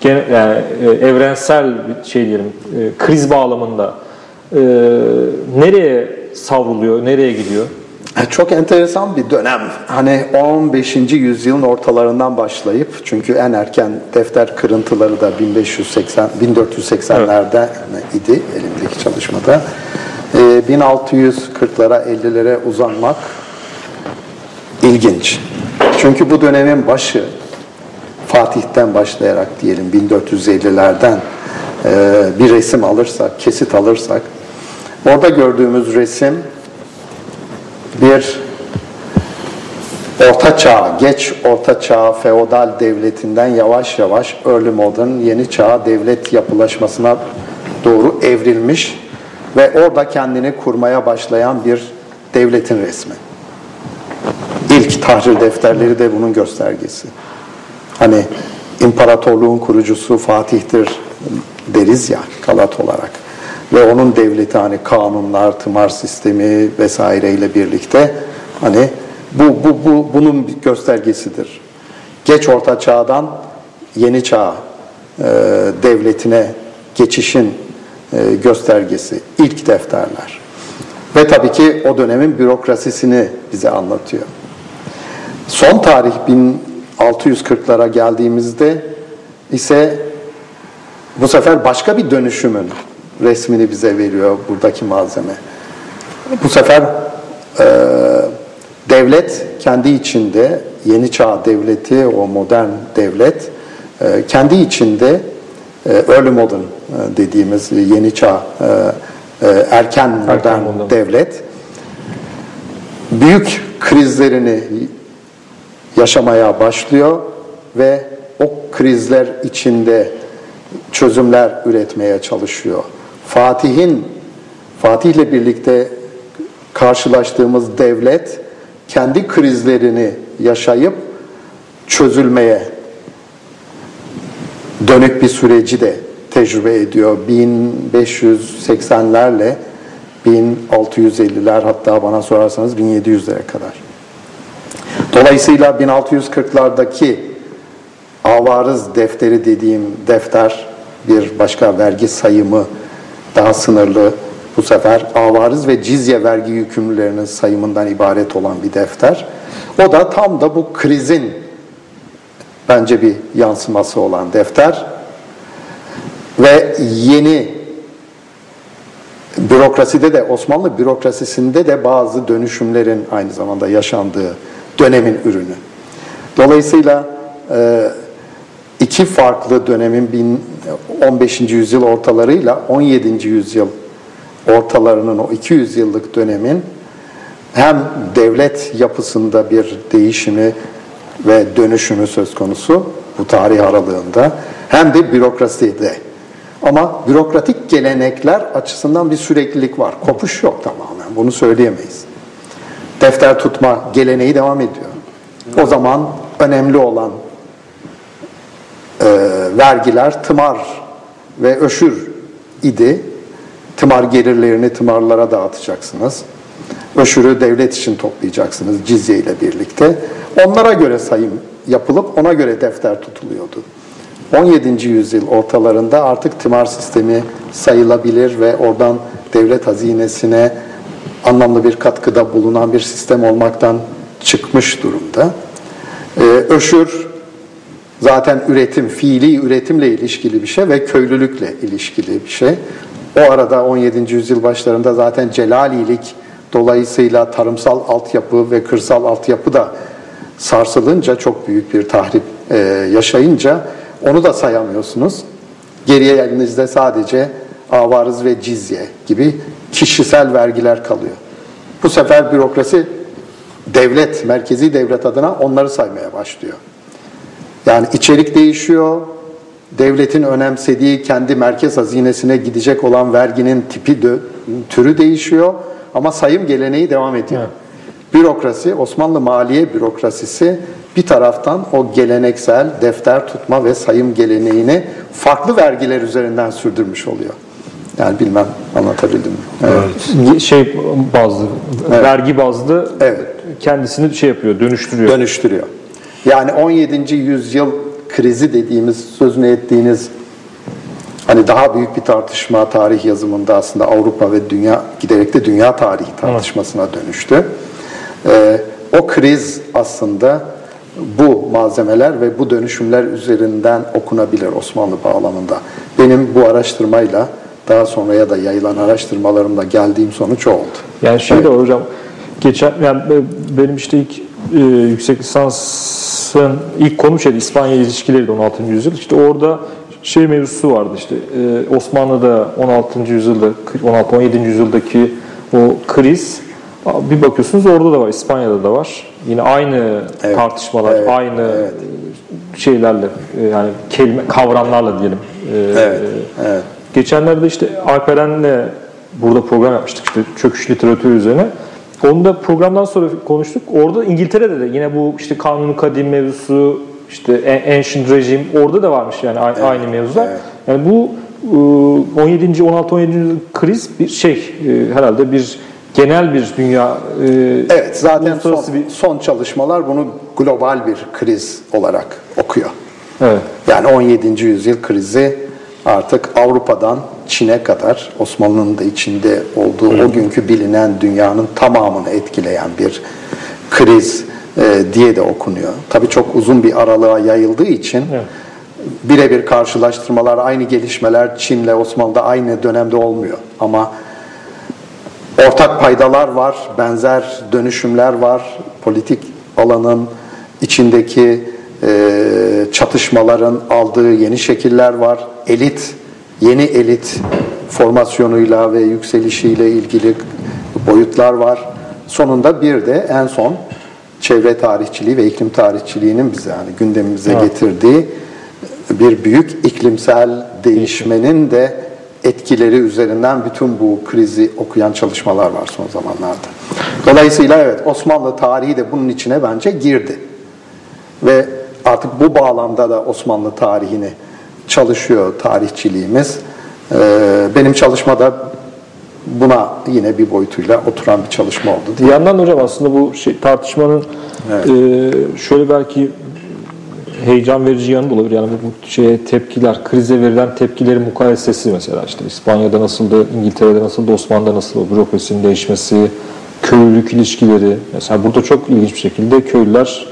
gene, yani e, evrensel şey diyelim e, kriz bağlamında e, nereye savruluyor, nereye gidiyor? Çok enteresan bir dönem. Hani on beşinci yüzyılın ortalarından başlayıp, çünkü en erken defter kırıntıları da bin beş yüz seksen bin dört yüz seksenlerde evet. idi elimdeki çalışmada. Ee, bin altı yüz kırklara ellilere uzanmak ilginç. Çünkü bu dönemin başı Fatih'ten başlayarak diyelim bin dört yüz ellilerden e, bir resim alırsak, kesit alırsak, orada gördüğümüz resim bir orta çağ, geç orta çağ feodal devletinden yavaş yavaş early modern, yeni çağ devlet yapılaşmasına doğru evrilmiş ve orada kendini kurmaya başlayan bir devletin resmi. İlk tahrir defterleri de bunun göstergesi. Hani imparatorluğun kurucusu Fatih'tir deriz ya kalat olarak. Ve onun devleti hani kanunlar, tımar sistemi vesaireyle birlikte hani bu bu bu bunun bir göstergesidir. Geç orta çağdan yeni çağ e, devletine geçişin e, göstergesi ilk defterler. Ve tabii ki o dönemin bürokrasisini bize anlatıyor. Son tarih bin altı yüz kırklara geldiğimizde ise bu sefer başka bir dönüşümün resmini bize veriyor buradaki malzeme. Bu sefer e, devlet kendi içinde, yeni çağ devleti, o modern devlet e, kendi içinde e, early modern dediğimiz yeni çağ e, e, erken modern, erken modern devlet büyük krizlerini yaşamaya başlıyor ve o krizler içinde çözümler üretmeye çalışıyor. Fatih'in, Fatih'le birlikte karşılaştığımız devlet kendi krizlerini yaşayıp çözülmeye dönük bir süreci de tecrübe ediyor. bin beş yüz seksenlerle bin altı yüz elliler hatta bana sorarsanız bin yedi yüzlere kadar. Dolayısıyla bin altı yüz kırklardaki avarız defteri dediğim defter bir başka vergi sayımı daha sınırlı, bu sefer avarız ve cizye vergi yükümlülerinin sayımından ibaret olan bir defter. O da tam da bu krizin bence bir yansıması olan defter. Ve yeni bürokraside de, Osmanlı bürokrasisinde de bazı dönüşümlerin aynı zamanda yaşandığı dönemin ürünü. Dolayısıyla iki farklı dönemin on beşinci yüzyıl ortalarıyla on yedinci yüzyıl ortalarının o iki yüz yıllık dönemin hem devlet yapısında bir değişimi ve dönüşümü söz konusu bu tarih aralığında, hem de bürokraside. Ama bürokratik gelenekler açısından bir süreklilik var. Kopuş yok tamamen. Bunu söyleyemeyiz. Defter tutma geleneği devam ediyor. O zaman önemli olan e, vergiler tımar ve öşür idi. Tımar gelirlerini tımarlara dağıtacaksınız. Öşürü devlet için toplayacaksınız cizye ile birlikte. Onlara göre sayım yapılıp ona göre defter tutuluyordu. on yedinci yüzyıl ortalarında artık tımar sistemi sayılabilir ve oradan devlet hazinesine anlamlı bir katkıda bulunan bir sistem olmaktan çıkmış durumda. Ee, öşür zaten üretim, fiili üretimle ilişkili bir şey ve köylülükle ilişkili bir şey. O arada on yedinci yüzyıl başlarında zaten Celalilik dolayısıyla tarımsal altyapı ve kırsal altyapı da sarsılınca, çok büyük bir tahrip e, yaşayınca onu da sayamıyorsunuz. Geriye elinizde sadece avarız ve cizye gibi kişisel vergiler kalıyor. Bu sefer bürokrasi devlet, merkezi devlet adına onları saymaya başlıyor. Yani içerik değişiyor, devletin önemsediği kendi merkez hazinesine gidecek olan verginin tipi, de, türü değişiyor ama sayım geleneği devam ediyor. Evet. Bürokrasi, Osmanlı maliye bürokrasisi bir taraftan o geleneksel defter tutma ve sayım geleneğini farklı vergiler üzerinden sürdürmüş oluyor. Yani bilmem anlatabildim mi? Evet. Şey bazlı, evet. Vergi bazlı, evet. Kendisini şey yapıyor, dönüştürüyor. Dönüştürüyor. Yani on yedinci yüzyıl krizi dediğimiz, sözünü ettiğiniz, hani daha büyük bir tartışma tarih yazımında aslında Avrupa ve dünya, giderek de dünya tarihi tartışmasına evet. dönüştü. Ee, o kriz aslında bu malzemeler ve bu dönüşümler üzerinden okunabilir Osmanlı bağlamında. Benim bu araştırmayla, daha sonraya da yayılan araştırmalarımda geldiğim sonuç oldu. Yani şey de evet. hocam, geçen yani benim işte ilk e, yüksek lisansın ilk konum şeydi, İspanya ilişkileriydi on altıncı yüzyıl. İşte orada şey mevzusu vardı işte e, Osmanlı'da on altıncı yüzyılda, on altı on yedinci yüzyıldaki o kriz. Bir bakıyorsunuz orada da var, İspanya'da da var. Yine aynı evet, tartışmalar, evet, aynı evet. şeylerle, yani kelime kavramlarla diyelim. Evet, ee, evet. Geçenlerde işte Alperen'le burada program yapmıştık işte çöküş literatürü üzerine. Onu da programdan sonra konuştuk. Orada İngiltere'de de yine bu işte kanun-u kadim mevzusu, işte ancient rejim orada da varmış yani aynı evet, mevzular. Evet. Yani bu on yedinci on altı on yedinci kriz bir şey herhalde bir genel bir dünya e, evet zaten son, bir... son çalışmalar bunu global bir kriz olarak okuyor. Evet. Yani on yedinci yüzyıl krizi artık Avrupa'dan Çin'e kadar Osmanlı'nın da içinde olduğu evet. o günkü bilinen dünyanın tamamını etkileyen bir kriz e, diye de okunuyor. Tabii çok uzun bir aralığa yayıldığı için evet. birebir karşılaştırmalar, aynı gelişmeler Çin'le Osmanlı'da aynı dönemde olmuyor ama ortak paydalar var, benzer dönüşümler var, politik alanın içindeki e, çatışmaların aldığı yeni şekiller var. Elit, yeni elit formasyonuyla ve yükselişiyle ilgili boyutlar var. Sonunda bir de en son çevre tarihçiliği ve iklim tarihçiliğinin bize yani gündemimize evet. getirdiği bir büyük iklimsel değişmenin de etkileri üzerinden bütün bu krizi okuyan çalışmalar var son zamanlarda. Dolayısıyla evet Osmanlı tarihi de bunun içine bence girdi. Ve artık bu bağlamda da Osmanlı tarihini çalışıyor tarihçiliğimiz. Ee, benim çalışmada buna yine bir boyutuyla oturan bir çalışma oldu. Bir yandan hocam aslında bu şey, tartışmanın evet. e, şöyle belki heyecan verici yanı da olabilir. Yani bu şeye tepkiler, krize verilen tepkilerin mukayesesi mesela işte İspanya'da nasıldı, İngiltere'de nasıldı, Osmanlı'da nasıldı, bürokrasinin değişmesi, köylülük ilişkileri. Mesela burada çok ilginç bir şekilde köylüler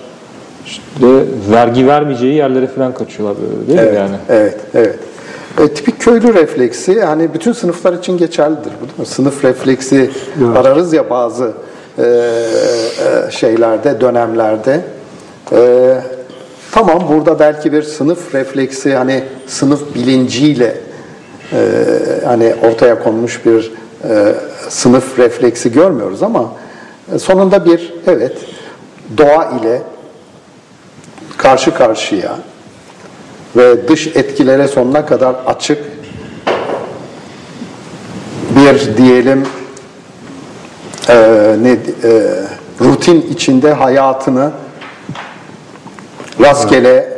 işte vergi vermeyeceği yerlere falan kaçıyorlar böyle değil evet, mi yani? Evet, evet. E, tipik köylü refleksi yani bütün sınıflar için geçerlidir bu değil mi? Sınıf refleksi evet. ararız ya bazı e, şeylerde, dönemlerde. E, Tamam, burada belki bir sınıf refleksi, hani sınıf bilinciyle e, hani ortaya konmuş bir e, sınıf refleksi görmüyoruz ama e, sonunda bir evet doğa ile karşı karşıya ve dış etkilere sonuna kadar açık bir diyelim e, ne e, rutin içinde hayatını rastgele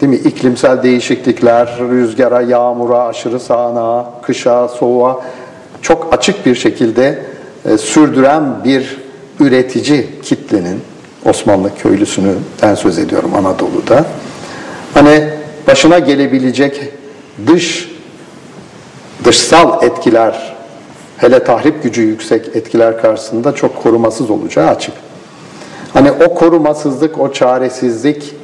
değil mi iklimsel değişiklikler, rüzgara, yağmura, aşırı sağanağa, kışa, soğuğa çok açık bir şekilde e, sürdüren bir üretici kitlenin, Osmanlı köylüsünden söz ediyorum Anadolu'da. Hani başına gelebilecek dış dışsal etkiler, hele tahrip gücü yüksek etkiler karşısında çok korumasız olacağı açık. Hani o korumasızlık, o çaresizlik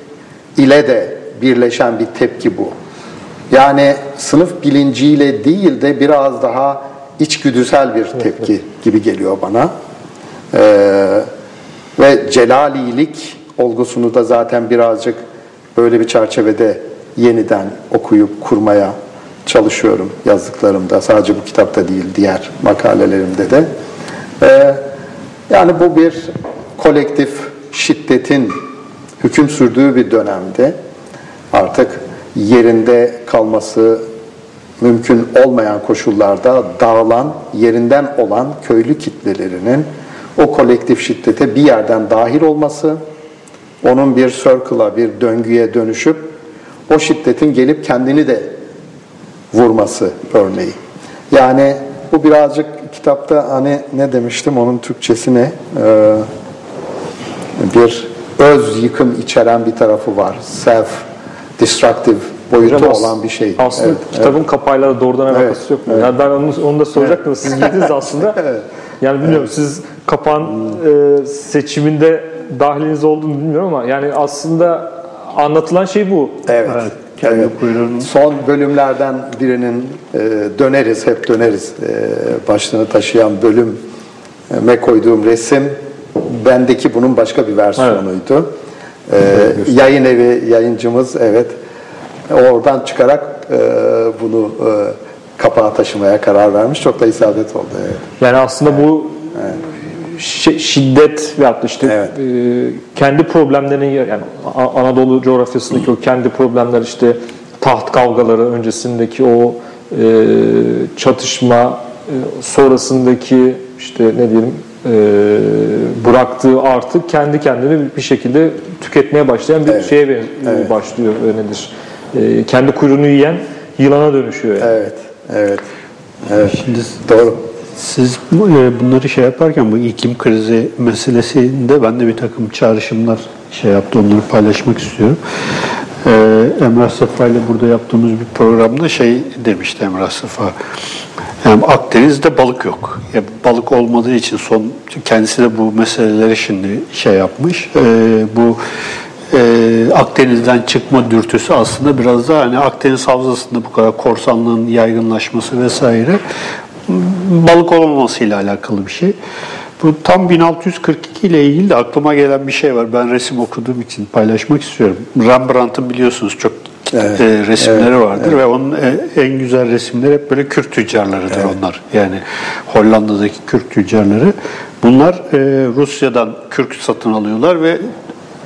ile de birleşen bir tepki bu. Yani sınıf bilinciyle değil de biraz daha içgüdüsel bir tepki gibi geliyor bana. Ee, ve celalilik olgusunu da zaten birazcık böyle bir çerçevede yeniden okuyup kurmaya çalışıyorum yazdıklarımda. Sadece bu kitapta değil, diğer makalelerimde de. Ee, yani bu bir kolektif şiddetin hüküm sürdüğü bir dönemde artık yerinde kalması mümkün olmayan koşullarda dağılan, yerinden olan köylü kitlelerinin o kolektif şiddete bir yerden dahil olması, onun bir circle'a, bir döngüye dönüşüp o şiddetin gelip kendini de vurması örneği. Yani bu birazcık kitapta hani ne demiştim onun Türkçesine ee, bir öz yıkım içeren bir tarafı var. Self-destructive boyutu Hocam, olan bir şey. Aslında evet, kitabın evet. kapağıyla doğrudan alakası evet, yok. Evet. Yani ben onu, onu da soracaktım. Evet. Siz girdiniz aslında. Evet. Yani bilmiyorum evet. siz kapağın hmm. e, seçiminde dahiliniz olduğunu bilmiyorum ama yani aslında anlatılan şey bu. Evet. evet. Kendi evet. kuyruğunun. Son bölümlerden birinin e, döneriz, hep döneriz. E, başlığını taşıyan bölüme koyduğum resim bendeki bunun başka bir versiyonuydu. Evet. Ee, yayın evi, yayıncımız evet oradan çıkarak e, bunu e, kapağa taşımaya karar vermiş. Çok da isabet oldu. Evet. Yani aslında evet. bu evet. şiddet veyahut işte evet. e, kendi problemlerini yani Anadolu coğrafyasındaki o kendi problemler işte taht kavgaları öncesindeki o e, çatışma e, sonrasındaki işte ne diyelim bıraktığı artık kendi kendini bir şekilde tüketmeye başlayan bir evet. şeye evet. başlıyor nedir? Kendi kuyruğunu yiyen yılana dönüşüyor. Yani. Evet, evet, evet. Şimdi doğru. Siz bunları şey yaparken bu iklim krizi meselesinde ben de bir takım çağrışımlar şey yaptı, onları paylaşmak istiyorum. Emrah Sefa ile burada yaptığımız bir programda şey demişti Emrah Sefa. Yani Akdeniz'de balık yok. Ya balık olmadığı için son kendisi de bu meseleleri şimdi şey yapmış. Ee, bu e, Akdeniz'den çıkma dürtüsü aslında biraz daha hani Akdeniz havzasında bu kadar korsanlığın yaygınlaşması vesaire balık olmamasıyla alakalı bir şey. Bu tam bin altı yüz kırk iki ile ilgili de aklıma gelen bir şey var. Ben resim okuduğum için paylaşmak istiyorum. Rembrandt'ın biliyorsunuz çok Evet, e, resimleri evet, vardır evet. ve onun en güzel resimleri hep böyle Kürt tüccarlarıdır evet. onlar. Yani Hollanda'daki Kürt tüccarları. Bunlar e, Rusya'dan Kürt satın alıyorlar ve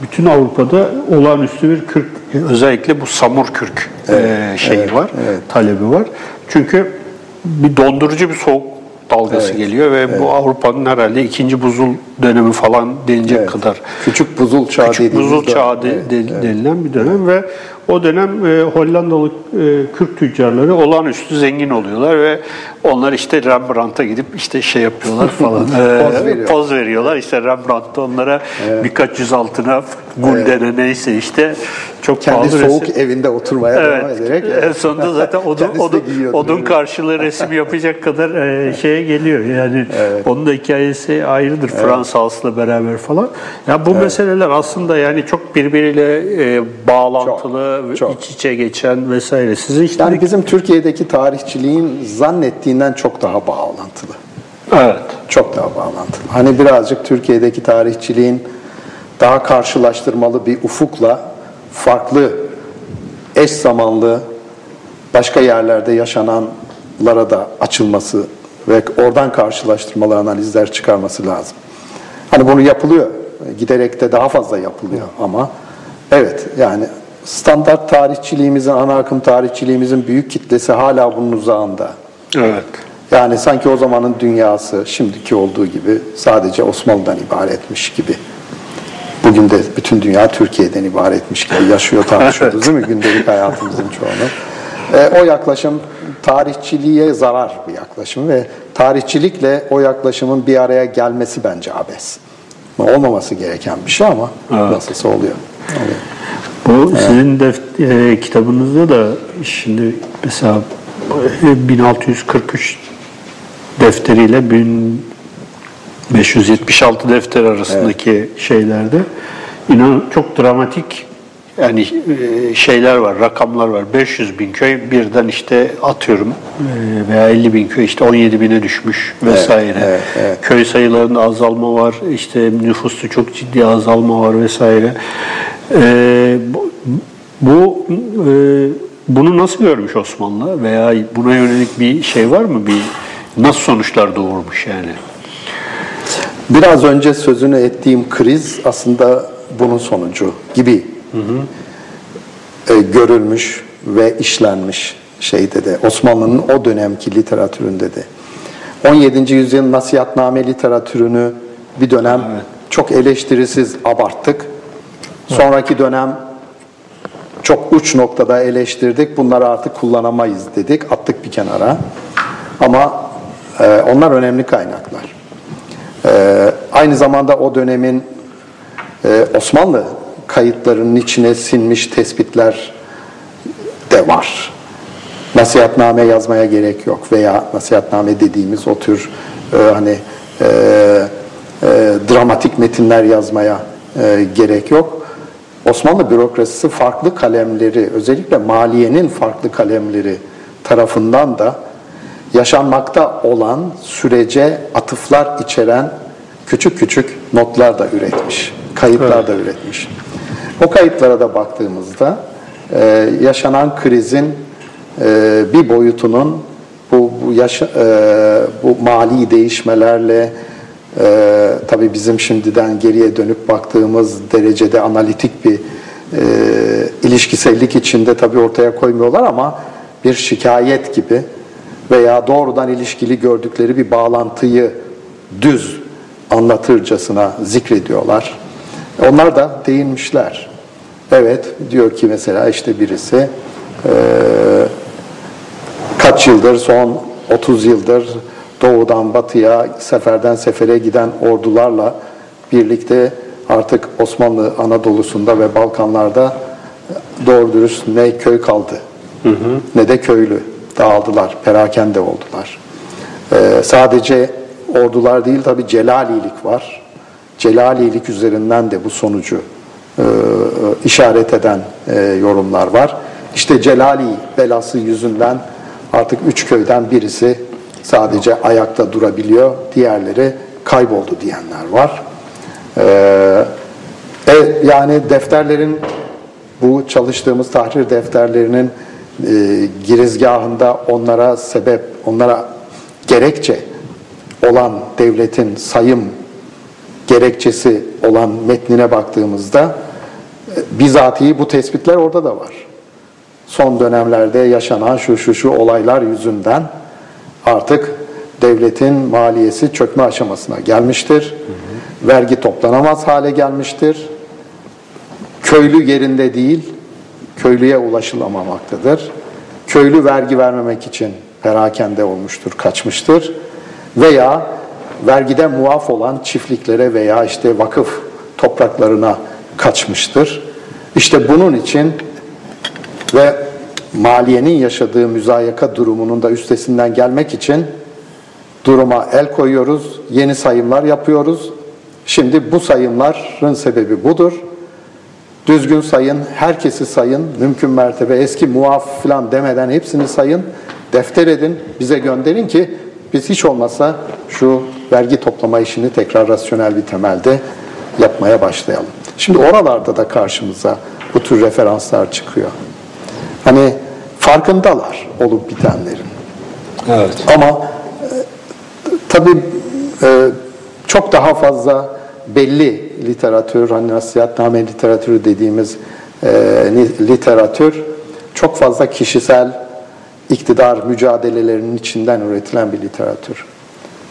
bütün Avrupa'da olağanüstü bir Kürt, özellikle bu Samur Kürk evet, e, şeyi evet, var, evet. talebi var. Çünkü bir dondurucu bir soğuk dalgası evet, geliyor ve evet. bu Avrupa'nın herhalde ikinci buzul dönemi falan denilecek evet. kadar. Küçük buzul çağı, Küçük buzul çağı de, evet, de, evet. denilen bir dönem ve o dönem e, Hollandalı e, Kürt tüccarları olağanüstü zengin oluyorlar ve onlar işte Rembrandt'a gidip işte şey yapıyorlar falan. e, poz, veriyor. poz veriyorlar. İşte Rembrandt onlara evet. birkaç yüz altına guldene evet. neyse işte çok kendi soğuk resim. evinde oturmaya evet. devam ederek. En sonunda zaten odun, odun, odun karşılığı resim yapacak kadar e, şeye geliyor. Yani evet. onun da hikayesi ayrıdır. Evet. Fransalı'sla beraber falan. Ya yani bu evet. meseleler aslında yani çok birbiriyle e, bağlantılı. Çok. Çok. iç içe geçen vesaire. Sizi işte yani bizim Türkiye'deki tarihçiliğin zannettiğinden çok daha bağlantılı. Evet. Çok daha bağlantılı. Hani birazcık Türkiye'deki tarihçiliğin daha karşılaştırmalı bir ufukla farklı eş zamanlı başka yerlerde yaşananlara da açılması ve oradan karşılaştırmalı analizler çıkarması lazım. Hani bunu yapılıyor. Giderek de daha fazla yapılıyor ama evet, yani standart tarihçiliğimizin, ana akım tarihçiliğimizin büyük kitlesi hala bunun uzağında. Evet. Yani sanki o zamanın dünyası şimdiki olduğu gibi sadece Osmanlı'dan ibaretmiş gibi. Bugün de bütün dünya Türkiye'den ibaretmiş gibi yaşıyor, tartışıyoruz değil mi? Gündelik hayatımızın çoğunu. E, o yaklaşım tarihçiliğe zarar bir yaklaşım ve tarihçilikle o yaklaşımın bir araya gelmesi bence abes. Olmaması gereken bir şey ama evet, nasılsa oluyor. oluyor. Bu evet. Sizin de e, kitabınızda da şimdi mesela bin altı yüz kırk üç defteriyle bin beş yüz yetmiş altı defter arasındaki evet, şeylerde inan çok dramatik yani şeyler var, rakamlar var. beş yüz bin köy birden işte atıyorum veya elli bin köy işte on yedi bine düşmüş vesaire. Evet, evet, evet. Köy sayılarında azalma var, işte nüfusta çok ciddi azalma var vesaire. Ee, bu, bu e, bunu nasıl görmüş Osmanlı veya buna yönelik bir şey var mı? Bir nasıl sonuçlar doğurmuş yani? Biraz önce sözünü ettiğim kriz aslında bunun sonucu gibi. Hı hı. E, görülmüş ve işlenmiş şeyde de Osmanlı'nın o dönemki literatüründe de on yedinci yüzyıl nasihatname literatürünü bir dönem evet, çok eleştirisiz abarttık. Sonraki dönem çok uç noktada eleştirdik. Bunları artık kullanamayız dedik. Attık bir kenara. Ama e, onlar önemli kaynaklar. E, aynı zamanda o dönemin e, Osmanlı kayıtlarının içine sinmiş tespitler de var. Nasihatname yazmaya gerek yok veya nasihatname dediğimiz o tür e, hani e, e, dramatik metinler yazmaya e, gerek yok. Osmanlı bürokrasisi farklı kalemleri, özellikle maliyenin farklı kalemleri tarafından da yaşanmakta olan sürece atıflar içeren küçük küçük notlar da üretmiş, kayıtlar da üretmiş. O kayıtlara da baktığımızda e, yaşanan krizin e, bir boyutunun bu bu, yaşa, e, bu mali değişmelerle e, tabii bizim şimdiden geriye dönüp baktığımız derecede analitik bir e, ilişkisellik içinde tabii ortaya koymuyorlar ama bir şikayet gibi veya doğrudan ilişkili gördükleri bir bağlantıyı düz anlatırcasına zikrediyorlar. Onlar da değinmişler. Evet, diyor ki mesela işte birisi e, kaç yıldır, son otuz yıldır doğudan batıya, seferden sefere giden ordularla birlikte artık Osmanlı Anadolu'sunda ve Balkanlarda doğru dürüst ne köy kaldı, hı hı, ne de köylü. Dağıldılar, perakende oldular. E, sadece ordular değil tabii Celalilik var. Celalilik üzerinden de bu sonucu e, işaret eden e, yorumlar var. İşte Celali belası yüzünden artık üç köyden birisi sadece yok, ayakta durabiliyor, diğerleri kayboldu diyenler var. E, e, yani defterlerin, bu çalıştığımız tahrir defterlerinin e, girizgahında onlara sebep, onlara gerekçe olan devletin sayım gerekçesi olan metnine baktığımızda bizatihi bu tespitler orada da var. Son dönemlerde yaşanan şu şu şu olaylar yüzünden artık devletin maliyesi çökme aşamasına gelmiştir. Hı hı. Vergi toplanamaz hale gelmiştir. Köylü yerinde değil, köylüye ulaşılamamaktadır. Köylü vergi vermemek için perakende olmuştur, kaçmıştır. Veya vergide muaf olan çiftliklere veya işte vakıf topraklarına kaçmıştır. İşte bunun için ve maliyenin yaşadığı müzayaka durumunun da üstesinden gelmek için duruma el koyuyoruz, yeni sayımlar yapıyoruz. Şimdi bu sayımların sebebi budur. Düzgün sayın, herkesi sayın, mümkün mertebe eski muaf falan demeden hepsini sayın, defter edin, bize gönderin ki biz hiç olmazsa şu vergi toplama işini tekrar rasyonel bir temelde yapmaya başlayalım. Şimdi oralarda da karşımıza bu tür referanslar çıkıyor. Hani farkındalar olup bitenlerin. Evet. Ama Tabii e, çok daha fazla belli literatür, hani nasihatname literatürü dediğimiz e, literatür çok fazla kişisel iktidar mücadelelerinin içinden üretilen bir literatür.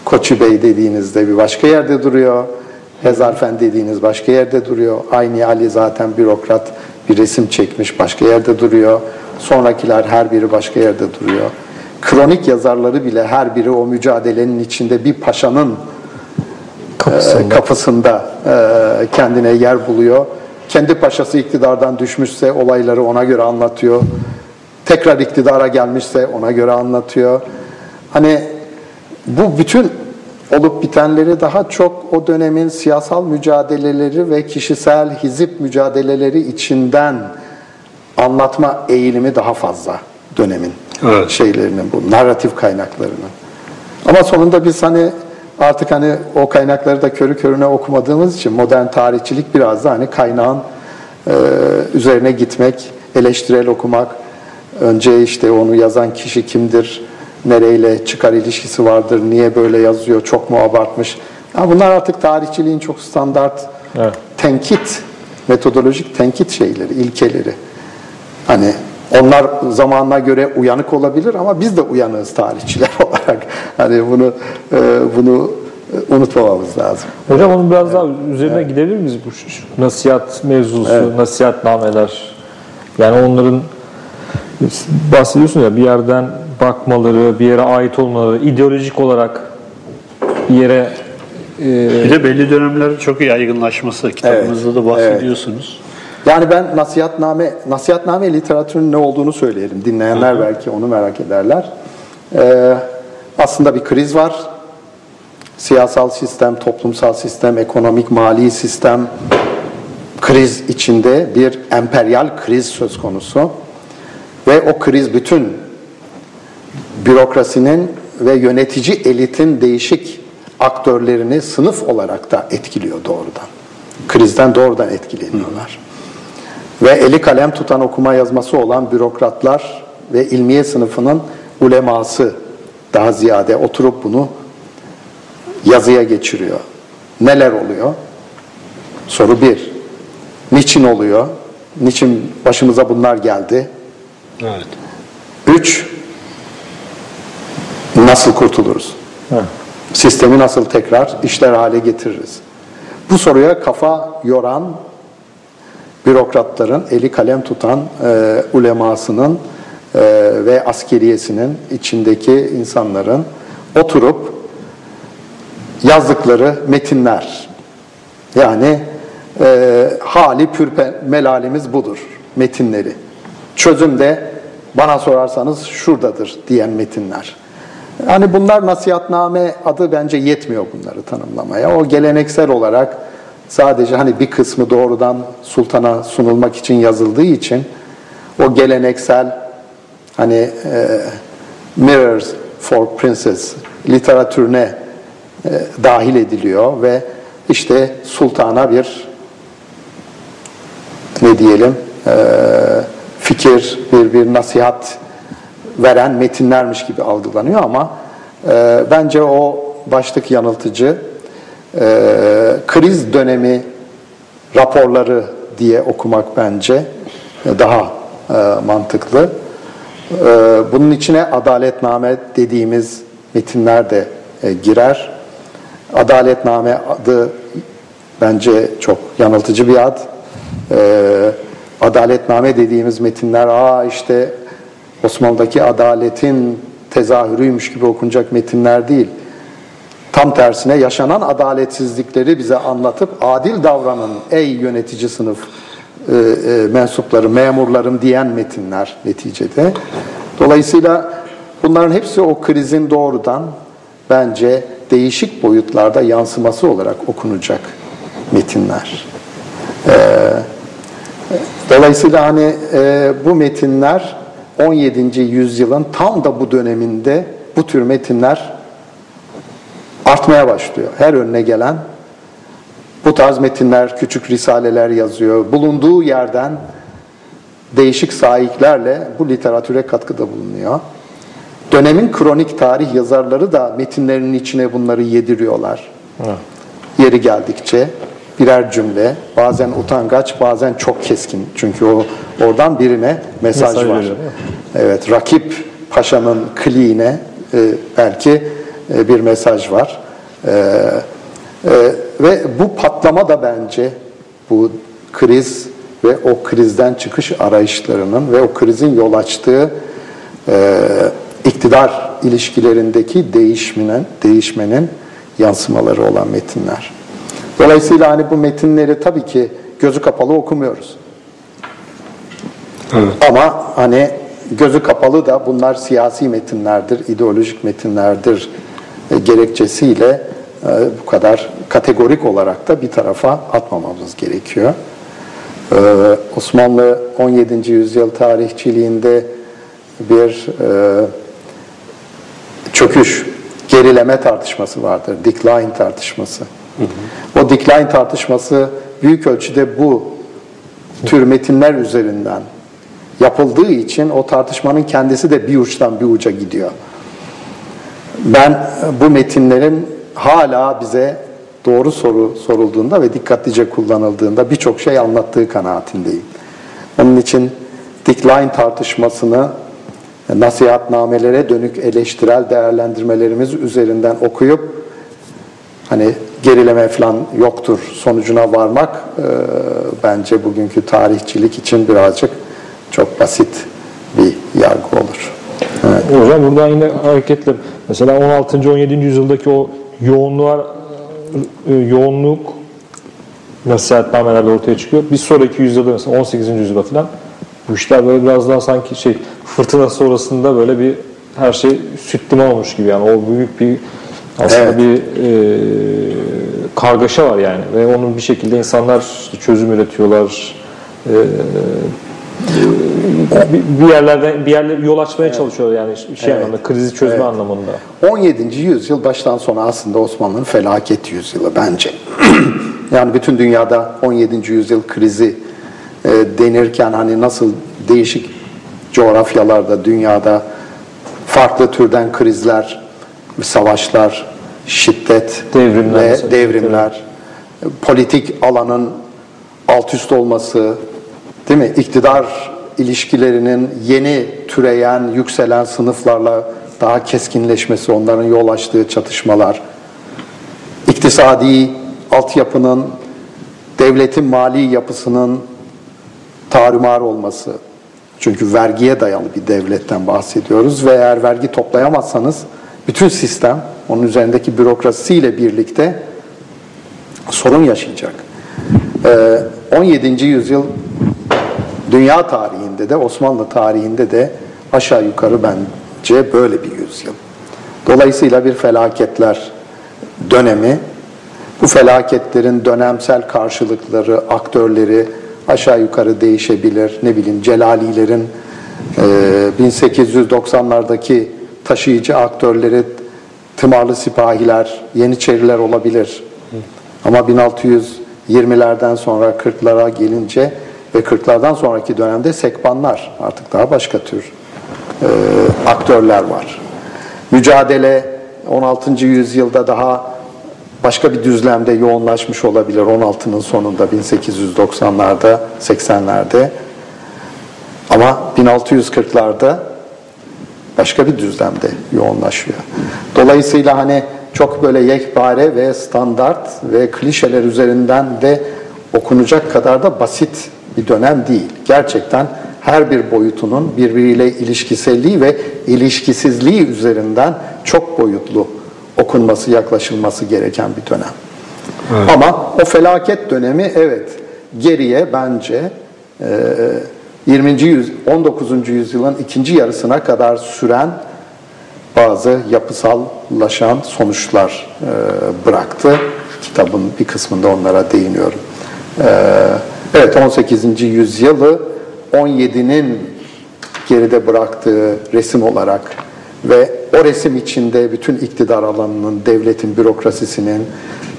Koçibey dediğinizde bir başka yerde duruyor. Hezarfen dediğiniz başka yerde duruyor. Ayni Ali zaten bürokrat, bir resim çekmiş, başka yerde duruyor. Sonrakiler her biri başka yerde duruyor. Kronik yazarları bile her biri o mücadelenin içinde bir paşanın kapısında, e, kapısında e, kendine yer buluyor. Kendi paşası iktidardan düşmüşse olayları ona göre anlatıyor. Tekrar iktidara gelmişse ona göre anlatıyor. Hani bu bütün olup bitenleri daha çok o dönemin siyasal mücadeleleri ve kişisel hizip mücadeleleri içinden anlatma eğilimi daha fazla dönemin, evet, şeylerinin, bu narratif kaynaklarının. Ama sonunda biz hani artık hani o kaynakları da körü körüne okumadığımız için modern tarihçilik biraz da hani kaynağın e, üzerine gitmek, eleştirel okumak, önce işte onu yazan kişi kimdir, nereyle çıkar ilişkisi vardır, niye böyle yazıyor, çok mu abartmış? Ya bunlar artık tarihçiliğin çok standart, evet, tenkit, metodolojik tenkit şeyleri, ilkeleri. Hani onlar zamanına göre uyanık olabilir ama biz de uyanığız tarihçiler olarak. Hani bunu bunu unutmamamız lazım. Hocam onun biraz daha üzerine, evet, gidebilir miyiz bu nasihat mevzusu, evet, nasihatnameler? Yani onların bahsediyorsun ya, bir yerden bakmaları, bir yere ait olmaları, ideolojik olarak bir yere... E... Bir de belli dönemlerin çok yaygınlaşması, kitabımızda, evet, da bahsediyorsunuz. Evet. Yani ben nasihatname, nasihatname literatürünün ne olduğunu söyleyelim. Dinleyenler, hı-hı, belki onu merak ederler. Ee, aslında bir kriz var. Siyasal sistem, toplumsal sistem, ekonomik, mali sistem kriz içinde, bir emperyal kriz söz konusu. Ve o kriz bütün bürokrasinin ve yönetici elitin değişik aktörlerini sınıf olarak da etkiliyor doğrudan. Krizden doğrudan etkileniyorlar. Ve eli kalem tutan, okuma yazması olan bürokratlar ve ilmiye sınıfının uleması daha ziyade oturup bunu yazıya geçiriyor. Neler oluyor? Soru bir. Niçin oluyor? Niçin başımıza bunlar geldi? Evet. Üç, nasıl kurtuluruz? Heh. Sistemi nasıl tekrar işler hale getiririz? Bu soruya kafa yoran bürokratların, eli kalem tutan e, ulemasının e, ve askeriyesinin içindeki insanların oturup yazdıkları metinler. Yani e, hali pürpe melalimiz budur, metinleri. Çözüm de bana sorarsanız şuradadır diyen metinler. Yani bunlar nasihatname adı bence yetmiyor bunları tanımlamaya. O geleneksel olarak sadece hani bir kısmı doğrudan sultana sunulmak için yazıldığı için o geleneksel hani e, Mirrors for Princes literatürüne e, dahil ediliyor ve işte sultana bir ne diyelim eee fikir, bir, bir nasihat veren metinlermiş gibi algılanıyor ama e, bence o başlık yanıltıcı. E, kriz dönemi raporları diye okumak bence daha e, mantıklı. E, bunun içine adaletname dediğimiz metinler de e, girer. Adaletname adı bence çok yanıltıcı bir ad. E, Adaletname dediğimiz metinler, aa işte Osmanlı'daki adaletin tezahürüymüş gibi okunacak metinler değil. Tam tersine yaşanan adaletsizlikleri bize anlatıp adil davranın ey yönetici sınıf e, e, mensupları, memurlarım diyen metinler neticede. Dolayısıyla bunların hepsi o krizin doğrudan bence değişik boyutlarda yansıması olarak okunacak metinler. Evet. Dolayısıyla hani e, bu metinler on yedinci yüzyılın tam da bu döneminde bu tür metinler artmaya başlıyor. Her önüne gelen bu tarz metinler, küçük risaleler yazıyor. Bulunduğu yerden değişik sahiplerle bu literatüre katkıda bulunuyor. Dönemin kronik tarih yazarları da metinlerinin içine bunları yediriyorlar. Evet. Yeri geldikçe birer cümle, bazen utangaç, bazen çok keskin. Çünkü o oradan birine mesaj, mesaj var. Veriyor. Evet, rakip paşanın kliğine e, belki e, bir mesaj var. E, e, ve bu patlama da bence bu kriz ve o krizden çıkış arayışlarının ve o krizin yol açtığı e, iktidar ilişkilerindeki değişmenin, değişmenin yansımaları olan metinler. Dolayısıyla hani bu metinleri tabii ki gözü kapalı okumuyoruz. Evet. Ama hani gözü kapalı da bunlar siyasi metinlerdir, ideolojik metinlerdir gerekçesiyle bu kadar kategorik olarak da bir tarafa atmamamız gerekiyor. Osmanlı on yedinci yüzyıl tarihçiliğinde bir çöküş, gerileme tartışması vardır, decline tartışması. Hı hı. O decline tartışması büyük ölçüde bu tür metinler üzerinden yapıldığı için o tartışmanın kendisi de bir uçtan bir uca gidiyor. Ben bu metinlerin hala bize doğru soru sorulduğunda ve dikkatlice kullanıldığında birçok şey anlattığı kanaatindeyim. Onun için decline tartışmasını nasihatnamelere dönük eleştirel değerlendirmelerimiz üzerinden okuyup hani gerileme falan yoktur sonucuna varmak e, bence bugünkü tarihçilik için birazcık çok basit bir yargı olur. Evet. Hocam buradan yine hareketle mesela on altıncı on yedinci yüzyıldaki o yoğunluğa yoğunluk nasihatnamelerde ortaya çıkıyor. Bir sonraki yüzyılda mesela on sekizinci yüzyılda falan bu işler böyle biraz daha sanki şey fırtına sonrasında böyle bir her şey süt liman olmuş gibi yani o büyük bir aslında evet. bir e, kargaşa var yani ve onun bir şekilde insanlar çözüm üretiyorlar e, bir yerlerden bir yerler yol açmaya evet. çalışıyorlar yani şey evet. anlamda krizi çözme evet. anlamında. on yedinci yüzyıl baştan sona aslında Osmanlı'nın felaket yüzyılı bence. Yani bütün dünyada on yedinci yüzyıl krizi e, denirken hani nasıl değişik coğrafyalarda dünyada farklı türden krizler, savaşlar, şiddet, devrimler, ve devrimler, politik alanın alt üst olması, değil mi? İktidar ilişkilerinin yeni türeyen, yükselen sınıflarla daha keskinleşmesi, onların yol açtığı çatışmalar, iktisadi altyapının, devletin mali yapısının tarumar olması. Çünkü vergiye dayalı bir devletten bahsediyoruz ve eğer vergi toplayamazsanız bütün sistem onun üzerindeki bürokrasiyle birlikte sorun yaşayacak. on yedinci yüzyıl dünya tarihinde de Osmanlı tarihinde de aşağı yukarı bence böyle bir yüzyıl. Dolayısıyla bir felaketler dönemi, bu felaketlerin dönemsel karşılıkları, aktörleri aşağı yukarı değişebilir. Ne bileyim Celalilerin bin sekiz yüz doksanlardaki taşıyıcı aktörleri tımarlı sipahiler, yeniçeriler olabilir. Ama bin altı yüz yirmilerden sonra kırklara gelince ve kırklardan sonraki dönemde sekbanlar, artık daha başka tür e, aktörler var. Mücadele on altıncı yüzyılda daha başka bir düzlemde yoğunlaşmış olabilir. on altının sonunda bin sekiz yüz doksanlarda, seksenlerde ama bin altı yüz kırklarda başka bir düzlemde yoğunlaşıyor. Dolayısıyla hani çok böyle yekpare ve standart ve klişeler üzerinden de okunacak kadar da basit bir dönem değil. Gerçekten her bir boyutunun birbiriyle ilişkiselliği ve ilişkisizliği üzerinden çok boyutlu okunması, yaklaşılması gereken bir dönem. Evet. Ama o felaket dönemi evet geriye bence e, yirminci yüz on dokuzuncu yüzyılın ikinci yarısına kadar süren bazı yapısallaşan sonuçlar e, bıraktı. Kitabın bir kısmında onlara değiniyorum. E, evet on sekizinci yüzyılı on yedinin geride bıraktığı resim olarak ve o resim içinde bütün iktidar alanının, devletin, bürokrasisinin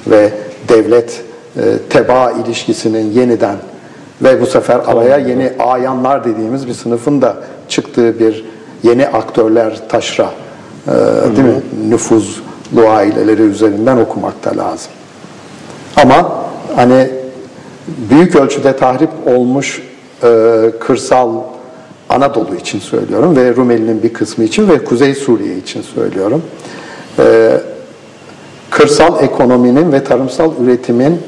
ve devlet e, tebaa ilişkisinin yeniden ve bu sefer araya yeni ayanlar dediğimiz bir sınıfın da çıktığı bir yeni aktörler taşra e, değil mi? Nüfuzlu aileleri üzerinden okumakta lazım. Ama hani büyük ölçüde tahrip olmuş e, kırsal Anadolu için söylüyorum ve Rumeli'nin bir kısmı için ve Kuzey Suriye için söylüyorum. E, kırsal ekonominin ve tarımsal üretimin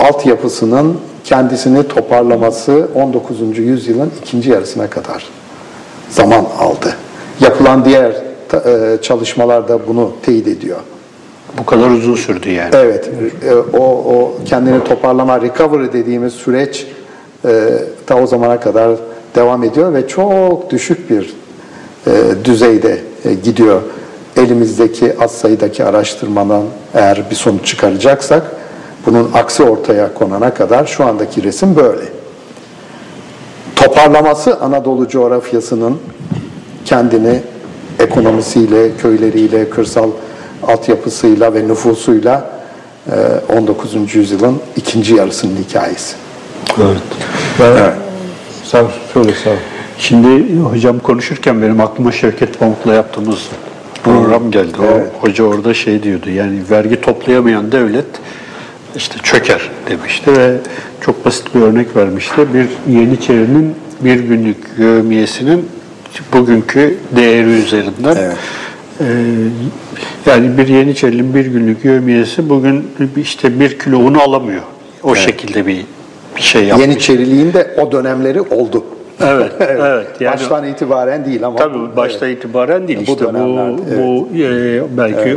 altyapısının kendisini toparlaması on dokuzuncu yüzyılın ikinci yarısına kadar zaman aldı. Yapılan diğer çalışmalar da bunu teyit ediyor. Bu kadar uzun sürdü yani. Evet. O, o kendini toparlama, recovery dediğimiz süreç da o zamana kadar devam ediyor ve çok düşük bir düzeyde gidiyor. Elimizdeki az sayıdaki araştırmadan eğer bir sonuç çıkaracaksak bunun aksi ortaya konana kadar şu andaki resim böyle. Toparlaması Anadolu coğrafyasının kendini ekonomisiyle, köyleriyle, kırsal altyapısıyla ve nüfusuyla on dokuzuncu yüzyılın ikinci yarısının hikayesi. Evet. Ben, evet. Sen söyle, sen. Şimdi hocam konuşurken benim aklıma Şevket Pamuk'la yaptığımız program geldi. Evet. O, hoca orada şey diyordu, yani vergi toplayamayan devlet işte çöker demişti ve çok basit bir örnek vermişti. Bir Yeniçeri'nin bir günlük yevmiyesinin bugünkü değeri üzerinden. Evet. E, yani bir Yeniçeri'nin bir günlük yevmiyesi bugün işte bir kilo unu alamıyor. O evet. şekilde bir şey yapmış. Yeniçeriliğin de o dönemleri oldu. Evet, evet. Yani, baştan itibaren değil ama. Tabii baştan evet. itibaren değil. Bu işte dönemlerde, bu, bu evet. e, belki evet.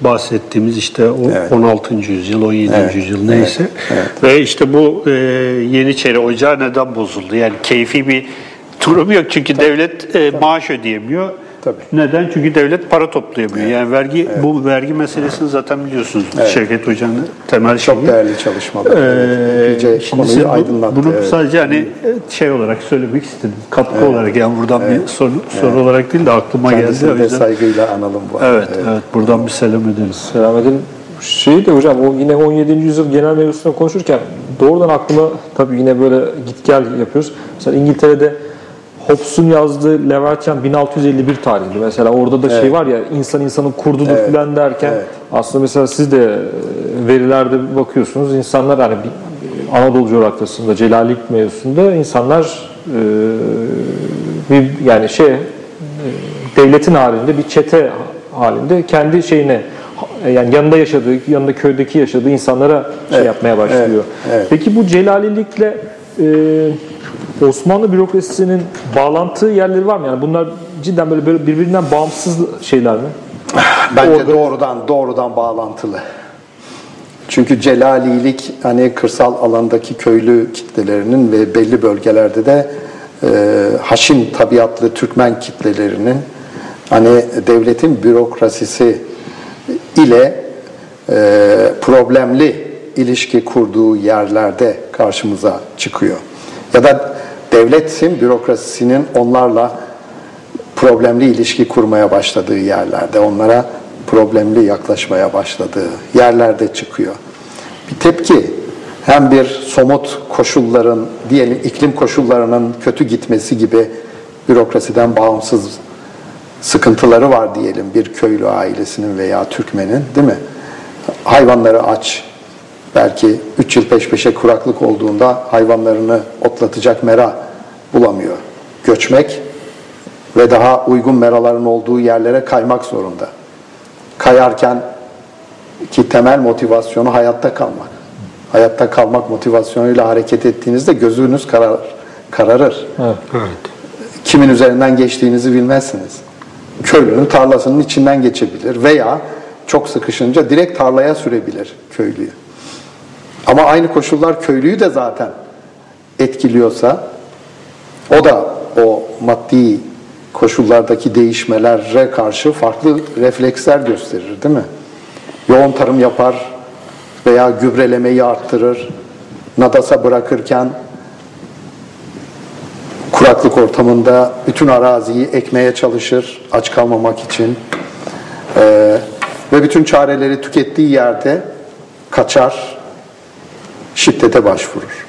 o bahsettiğimiz işte o evet. on altıncı yüzyıl, on yedinci evet. yüzyıl neyse. Evet. Evet. Ve işte bu e, Yeniçeri Ocağı neden bozuldu? Yani keyfi bir durum yok çünkü tabii. devlet e, tabii. maaş ödeyemiyor. Tabii. Neden? Çünkü devlet para toplayamıyor. Evet. Yani vergi evet. bu vergi meselesini evet. zaten biliyorsunuz. Evet. Şevket Hoca'nın temel şeyi. Çok değerli çalışmalar. Ee, evet. Konuyu aydınlattı. Bunu evet. sadece hani şey olarak söylemek istedim. Katkı evet. olarak yani buradan evet. bir soru, evet. soru olarak değil de aklıma kendisine geldi. Kendisine de saygıyla analım bu. Evet, evet. evet. Buradan bir selam ederiz. Selam edelim. Şey de hocam o yine on yedinci yüzyıl genel mevzusunu konuşurken doğrudan aklıma tabii yine böyle git gel yapıyoruz. Mesela İngiltere'de Hobbes'un yazdığı Leviathan bin altı yüz elli bir tarihli. Mesela orada da evet. şey var ya insan insanın kurdudur evet. filan derken evet. aslında mesela siz de verilerde bakıyorsunuz insanlar hani Anadolu coğrafyasında Celalilik mevzusunda insanlar e, bir yani şey e, devletin halinde bir çete halinde kendi şeyine yani yanında yaşadığı yanında köydeki yaşadığı insanlara şey evet. yapmaya başlıyor. Evet. Evet. Peki bu Celalilikle e, Osmanlı bürokrasisinin bağlantı yerleri var mı? Yani bunlar cidden böyle birbirinden bağımsız şeyler mi? Bence Orada... doğrudan doğrudan bağlantılı. Çünkü Celalilik hani kırsal alandaki köylü kitlelerinin ve belli bölgelerde de e, haşim tabiatlı Türkmen kitlelerinin hani devletin bürokrasisi ile e, problemli ilişki kurduğu yerlerde karşımıza çıkıyor. Ya da devletin bürokrasisinin onlarla problemli ilişki kurmaya başladığı yerlerde, onlara problemli yaklaşmaya başladığı yerlerde çıkıyor. Bir tepki, hem bir somut koşulların, diyelim iklim koşullarının kötü gitmesi gibi bürokrasiden bağımsız sıkıntıları var diyelim bir köylü ailesinin veya Türkmenin, değil mi? Hayvanları aç. Belki üç yıl peş peşe kuraklık olduğunda hayvanlarını otlatacak mera bulamıyor. Göçmek ve daha uygun meraların olduğu yerlere kaymak zorunda. Kayarken ki temel motivasyonu hayatta kalmak. Hayatta kalmak motivasyonuyla hareket ettiğinizde gözünüz karar, kararır. Evet. Kimin üzerinden geçtiğinizi bilmezsiniz. Köylünün tarlasının içinden geçebilir veya çok sıkışınca direkt tarlaya sürebilir köylüyü. Ama aynı koşullar köylüyü de zaten etkiliyorsa o da o maddi koşullardaki değişmelere karşı farklı refleksler gösterir, değil mi? Yoğun tarım yapar veya gübrelemeyi arttırır. Nadasa bırakırken kuraklık ortamında bütün araziyi ekmeye çalışır aç kalmamak için. Ee, ve bütün çareleri tükettiği yerde kaçar. Şiddete başvurur.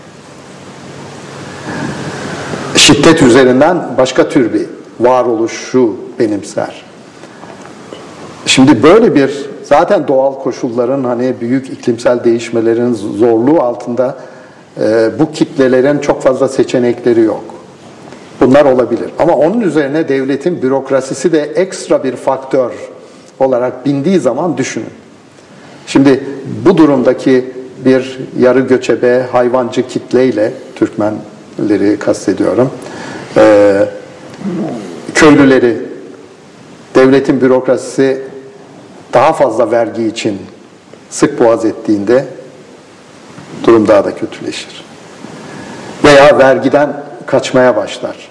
Şiddet üzerinden başka tür bir varoluşu benimser. Şimdi böyle bir zaten doğal koşulların hani büyük iklimsel değişmelerin zorluğu altında e, bu kitlelerin çok fazla seçenekleri yok. Bunlar olabilir. Ama onun üzerine devletin bürokrasisi de ekstra bir faktör olarak bindiği zaman düşünün. Şimdi bu durumdaki bir yarı göçebe hayvancı kitleyle, Türkmenleri kastediyorum, e, köylüleri devletin bürokrasisi daha fazla vergi için sık boğaz ettiğinde durum daha da kötüleşir. Veya vergiden kaçmaya başlar.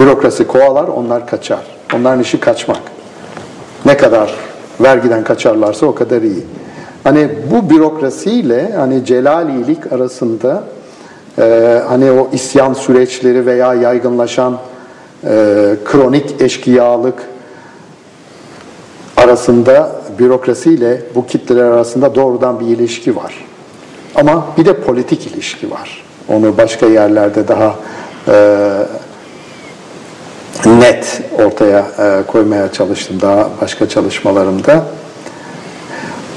Bürokrasi kovalar, onlar kaçar. Onların işi kaçmak. Ne kadar vergiden kaçarlarsa o kadar iyi. Hani bu bürokrasiyle hani celalilik arasında e, hani o isyan süreçleri veya yaygınlaşan e, kronik eşkıyalık arasında, bürokrasiyle bu kitleler arasında doğrudan bir ilişki var. Ama bir de politik ilişki var. Onu başka yerlerde daha e, net ortaya e, koymaya çalıştım daha başka çalışmalarımda.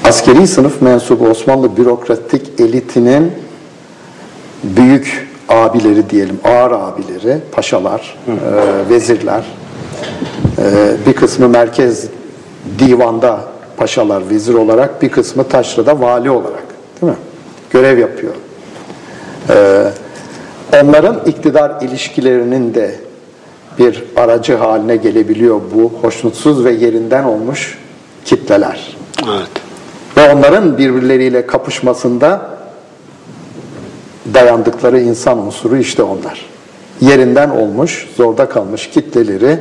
Askeri sınıf mensubu Osmanlı bürokratik elitinin büyük abileri diyelim, ağır abileri, paşalar, e, vezirler, e, bir kısmı merkez divanda paşalar, vezir olarak, bir kısmı taşrada vali olarak, değil mi? Görev yapıyor. Ee, onların iktidar ilişkilerinin de bir aracı haline gelebiliyor bu hoşnutsuz ve yerinden olmuş kitleler. Evet. Ve onların birbirleriyle kapışmasında dayandıkları insan unsuru işte onlar. Yerinden olmuş, zorda kalmış kitleleri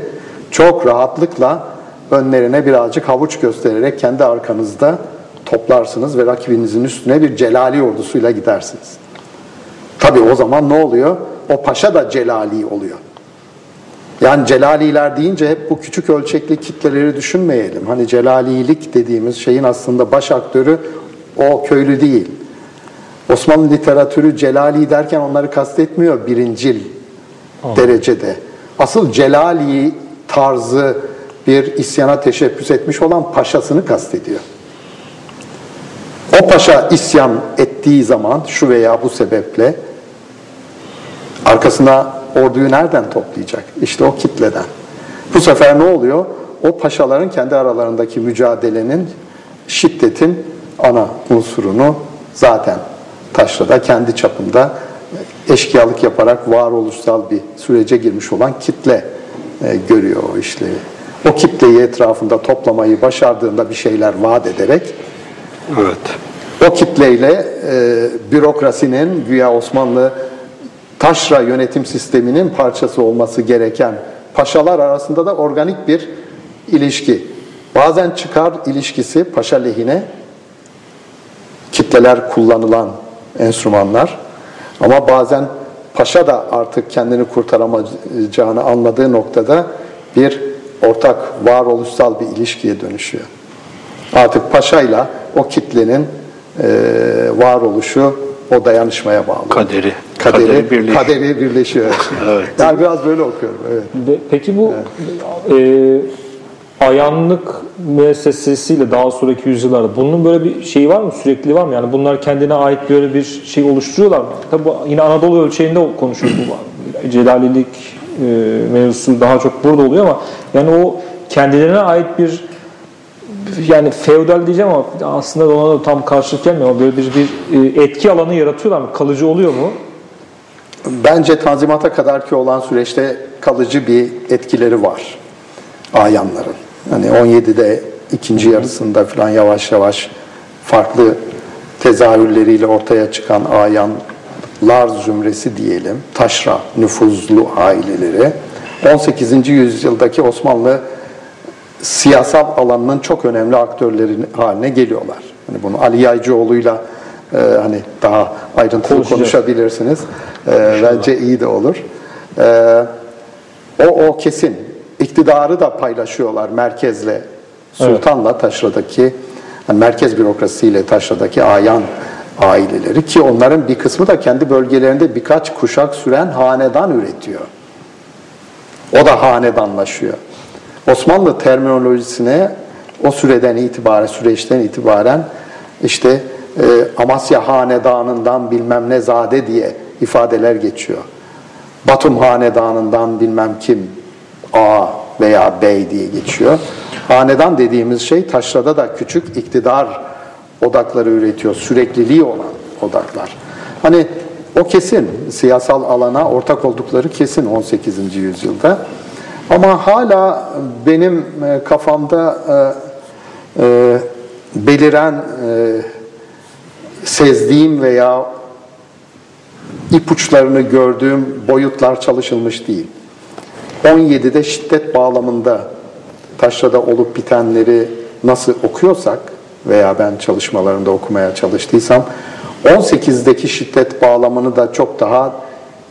çok rahatlıkla önlerine birazcık havuç göstererek kendi arkanızda toplarsınız ve rakibinizin üstüne bir celali ordusuyla gidersiniz. Tabii o zaman ne oluyor? O paşa da celali oluyor. Yani celaliler deyince hep bu küçük ölçekli kitleleri düşünmeyelim. Hani celalilik dediğimiz şeyin aslında baş aktörü o köylü değil. Osmanlı literatürü celali derken onları kastetmiyor birincil oh. derecede. Asıl celali tarzı bir isyana teşebbüs etmiş olan paşasını kastediyor. O paşa isyan ettiği zaman şu veya bu sebeple arkasına orduyu nereden toplayacak? İşte o kitleden. Bu sefer ne oluyor? O paşaların kendi aralarındaki mücadelenin, şiddetin ana unsurunu zaten taşrada kendi çapında eşkıyalık yaparak varoluşsal bir sürece girmiş olan kitle e, görüyor o işleri. O kitleyi etrafında toplamayı başardığında bir şeyler vaat ederek, evet, o kitleyle e, bürokrasinin, güya Osmanlı taşra yönetim sisteminin parçası olması gereken paşalar arasında da organik bir ilişki. Bazen çıkar ilişkisi paşa lehine, kitleler kullanılan enstrümanlar, ama bazen paşa da artık kendini kurtaramayacağını anladığı noktada bir ortak varoluşsal bir ilişkiye dönüşüyor. Artık paşayla o kitlenin e, varoluşu o dayanışmaya bağlı. Kaderi. Kaderi, kaderi, birleşiyor. kaderi birleşiyor. Evet. Yani biraz böyle okuyorum. Evet. Peki bu evet. e, ayanlık müessesesiyle daha sonraki yüzyıllarda bunun böyle bir şeyi var mı? Sürekli var mı? Yani bunlar kendine ait böyle bir şey oluşturuyorlar mı? Tabii yine Anadolu ölçeğinde konuşuyoruz. Celalilik e, mevzusu daha çok burada oluyor ama yani o kendilerine ait bir, yani feodal diyeceğim ama aslında ona da tam karşılık gelmiyor ama böyle bir, bir etki alanı yaratıyorlar mı? Kalıcı oluyor mu? Bence Tanzimat'a kadarki olan süreçte kalıcı bir etkileri var ayanların. Hani on yedide ikinci yarısında falan yavaş yavaş farklı tezahürleriyle ortaya çıkan ayanlar zümresi diyelim, taşra nüfuzlu aileleri on sekizinci yüzyıldaki Osmanlı siyasal alanının çok önemli aktörleri haline geliyorlar. Hani bunu Ali Yaycıoğlu'yla e, hani daha ayrıntılı konuşabilirsiniz. E, bence iyi de olur. E, o o kesin. İktidarı da paylaşıyorlar merkezle, sultanla, evet, taşradaki, yani merkez bürokrasiyle taşradaki ayan aileleri, ki onların bir kısmı da kendi bölgelerinde birkaç kuşak süren hanedan üretiyor. O da hanedanlaşıyor. Osmanlı terminolojisine o süreden itibaren, süreçten itibaren işte e, Amasya hanedanından bilmem ne zade diye ifadeler geçiyor. Batum hanedanından bilmem kim ağa veya bey diye geçiyor. Hanedan dediğimiz şey taşrada da küçük iktidar odakları üretiyor. Sürekliliği olan odaklar. Hani o kesin, siyasal alana ortak oldukları kesin on sekizinci yüzyılda. Ama hala benim kafamda e, e, beliren, e, sezdiğim veya ipuçlarını gördüğüm boyutlar çalışılmış değil. on yedide şiddet bağlamında taşrada olup bitenleri nasıl okuyorsak veya ben çalışmalarımda okumaya çalıştıysam, on sekizdeki şiddet bağlamını da çok daha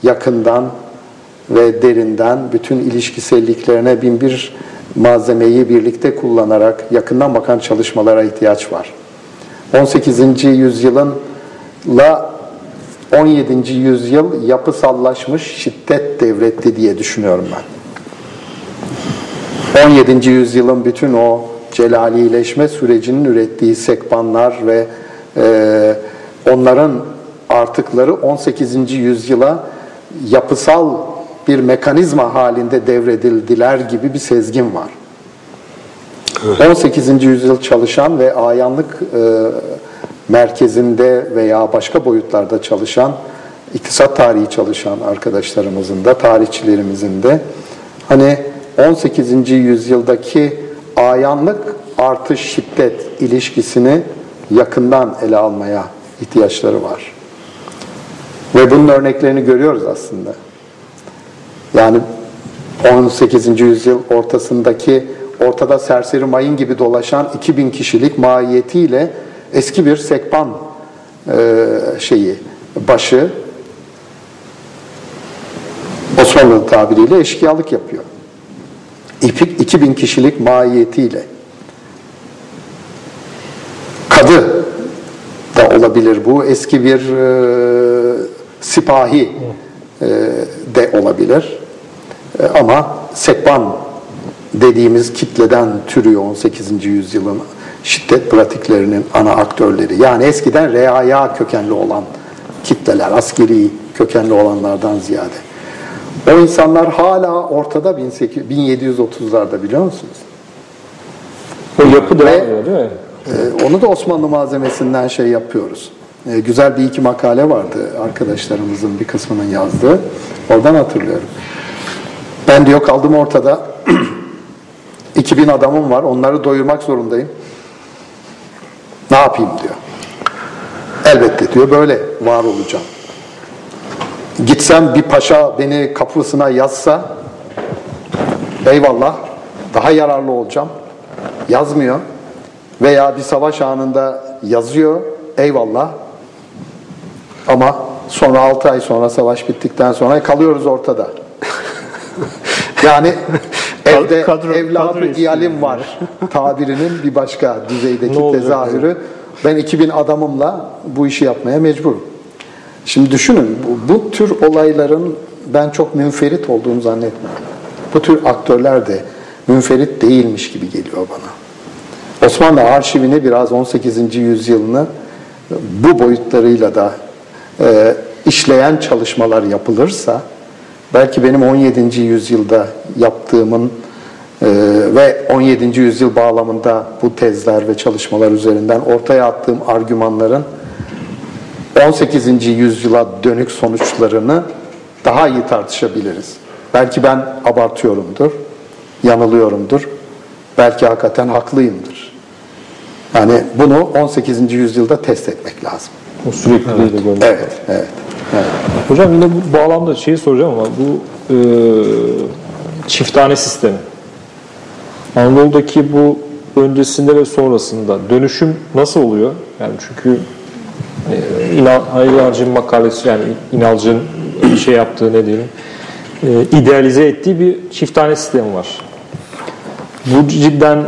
yakından ve derinden, bütün ilişkiselliklerine bin bir malzemeyi birlikte kullanarak yakından bakan çalışmalara ihtiyaç var. on sekizinci yüzyılınla on yedinci yüzyıl yapısallaşmış şiddet devletti diye düşünüyorum ben. on yedinci yüzyılın bütün o celalileşme sürecinin ürettiği sekbanlar ve e, onların artıkları on sekizinci yüzyıla yapısal bir mekanizma halinde devredildiler gibi bir sezgim var. Evet. on sekizinci yüzyıl çalışan ve ayanlık e, merkezinde veya başka boyutlarda çalışan, iktisat tarihi çalışan arkadaşlarımızın da, tarihçilerimizin de hani on sekizinci yüzyıldaki ayanlık artı şiddet ilişkisini yakından ele almaya ihtiyaçları var. Ve bunun örneklerini görüyoruz aslında. Yani on sekizinci yüzyıl ortasındaki ortada serseri mayın gibi dolaşan iki bin kişilik mahiyetiyle eski bir sekban e, şeyi, başı Osmanlı tabiriyle eşkıyalık yapıyor. iki bin kişilik mahiyetiyle. Kadı da olabilir bu. Eski bir e, sipahi e, de olabilir. E, ama sekban dediğimiz kitleden türüyor on sekizinci yüzyılın şiddet pratiklerinin ana aktörleri. Yani eskiden reaya kökenli olan kitleler, askeri kökenli olanlardan ziyade. O insanlar hala ortada bin yedi yüz otuzlarda, biliyor musunuz? O yapı da oluyor, değil mi? E, onu da Osmanlı malzemesinden şey yapıyoruz. E, güzel bir iki makale vardı arkadaşlarımızın bir kısmının yazdığı. Oradan hatırlıyorum. Ben diyor kaldım ortada. iki bin adamım var. Onları doyurmak zorundayım. Ne yapayım diyor. Elbette diyor böyle var olacağım. Gitsem bir paşa beni kapısına yazsa eyvallah daha yararlı olacağım. Yazmıyor. Veya bir savaş anında yazıyor. Eyvallah. Ama sonra altı ay sonra savaş bittikten sonra kalıyoruz ortada. Yani evde kadro, evladı iyalim var tabirinin bir başka düzeydeki tezahürü. Ben iki bin adamımla bu işi yapmaya mecburum. Şimdi düşünün, bu, bu tür olayların ben çok münferit olduğunu zannetmiyorum. Bu tür aktörler de münferit değilmiş gibi geliyor bana. Osmanlı arşivini biraz on sekizinci yüzyılını bu boyutlarıyla da e, işleyen çalışmalar yapılırsa, belki benim on yedinci yüzyılda yaptığımın e, ve on yedinci yüzyıl bağlamında bu tezler ve çalışmalar üzerinden ortaya attığım argümanların on sekizinci yüzyıla dönük sonuçlarını daha iyi tartışabiliriz. Belki ben abartıyorumdur, yanılıyorumdur, belki hakikaten haklıyımdır. Yani bunu on sekizinci yüzyılda test etmek lazım. O sürekli evet. de görmek evet, evet, evet, evet. Hocam yine bu bağlamda şeyi soracağım ama bu e, çiftane sistemi. Anadolu'daki bu öncesinde ve sonrasında dönüşüm nasıl oluyor? Yani çünkü Halil Hoca'nın makalesi, yani İnalcık'ın şey yaptığı, ne diyelim, idealize ettiği bir çiftane sistemi var. Bu cidden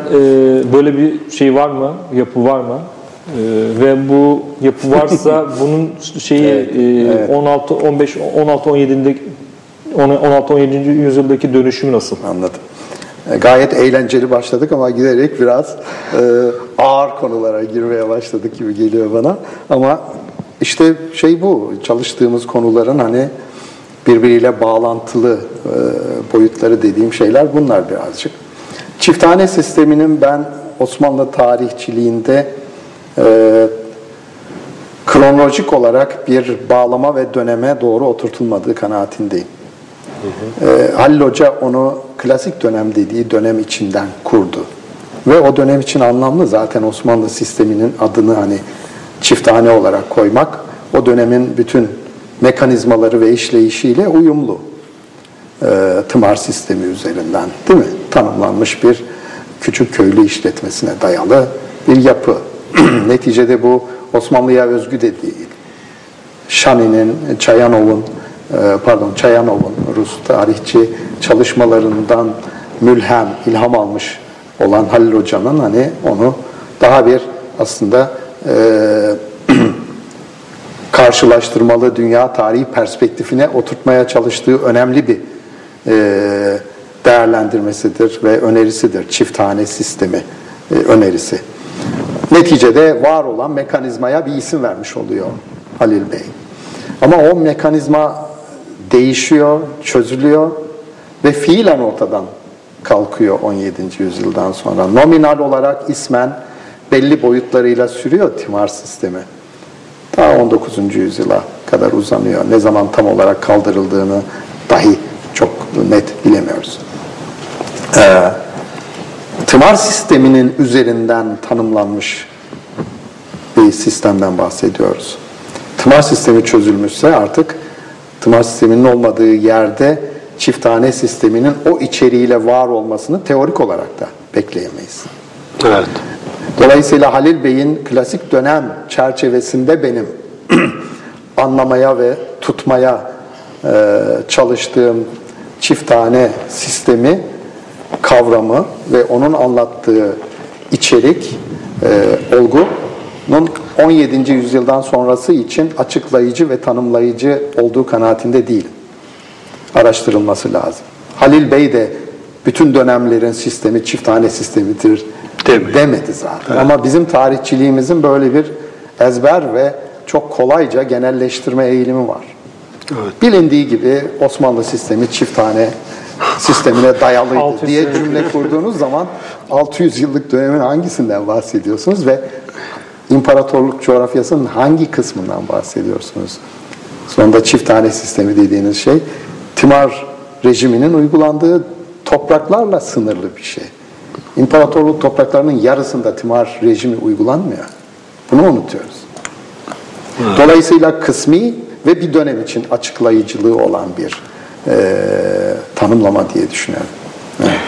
böyle bir şey var mı? Yapı var mı? Ve bu yapı varsa bunun şeyi evet, evet. on altı on beş on altı on yedideki on altı on yedinci yüzyıldaki dönüşümü nasıl? Anladım. Gayet eğlenceli başladık ama giderek biraz e, ağır konulara girmeye başladık gibi geliyor bana. Ama işte şey bu, çalıştığımız konuların hani birbiriyle bağlantılı e, boyutları dediğim şeyler bunlar birazcık. Çifthane sisteminin ben Osmanlı tarihçiliğinde e, kronolojik olarak bir bağlama ve döneme doğru oturtulmadığı kanaatindeyim. Hı hı. E, Halil Hoca onu klasik dönem dediği dönem içinden kurdu. Ve o dönem için anlamlı zaten Osmanlı sisteminin adını hani çifthane olarak koymak o dönemin bütün mekanizmaları ve işleyişiyle uyumlu. E, tımar sistemi üzerinden değil mi? Tanımlanmış bir küçük köylü işletmesine dayalı bir yapı. Neticede bu Osmanlı'ya özgü de değil. Şani'nin, Çayanov'un pardon Çayanov'un Rus tarihçi çalışmalarından mülhem, ilham almış olan Halil Hoca'nın hani onu daha bir aslında e, karşılaştırmalı dünya tarihi perspektifine oturtmaya çalıştığı önemli bir e, değerlendirmesidir ve önerisidir. Çifthane sistemi e, önerisi. Neticede var olan mekanizmaya bir isim vermiş oluyor Halil Bey. Ama o mekanizma değişiyor, çözülüyor ve fiilen ortadan kalkıyor on yedinci yüzyıldan sonra. Nominal olarak ismen belli boyutlarıyla sürüyor timar sistemi. Daha on dokuzuncu yüzyıla kadar uzanıyor. Ne zaman tam olarak kaldırıldığını dahi çok net bilemiyoruz. Ee, tımar sisteminin üzerinden tanımlanmış bir sistemden bahsediyoruz. Tımar sistemi çözülmüşse artık tımar sisteminin olmadığı yerde çifthane sisteminin o içeriğiyle var olmasını teorik olarak da bekleyemeyiz. Evet. Dolayısıyla Halil Bey'in klasik dönem çerçevesinde benim anlamaya ve tutmaya e, çalıştığım çifthane sistemi kavramı ve onun anlattığı içerik, e, olgunun on yedinci yüzyıldan sonrası için açıklayıcı ve tanımlayıcı olduğu kanaatinde değilim. Araştırılması lazım. Halil Bey de bütün dönemlerin sistemi çifthane sistemidir Demi. demedi zaten. Evet. Ama bizim tarihçiliğimizin böyle bir ezber ve çok kolayca genelleştirme eğilimi var. Evet. Bilindiği gibi Osmanlı sistemi çifthane sistemine dayalıydı diye cümle kurduğunuz zaman altı yüz yıllık dönemin hangisinden bahsediyorsunuz ve imparatorluk coğrafyasının hangi kısmından bahsediyorsunuz? Sonunda çifthane sistemi dediğiniz şey tımar rejiminin uygulandığı topraklarla sınırlı bir şey. İmparatorluk topraklarının yarısında tımar rejimi uygulanmıyor. Bunu unutuyoruz. Dolayısıyla kısmi ve bir dönem için açıklayıcılığı olan bir E, tanımlama diye düşünüyorum. Evet.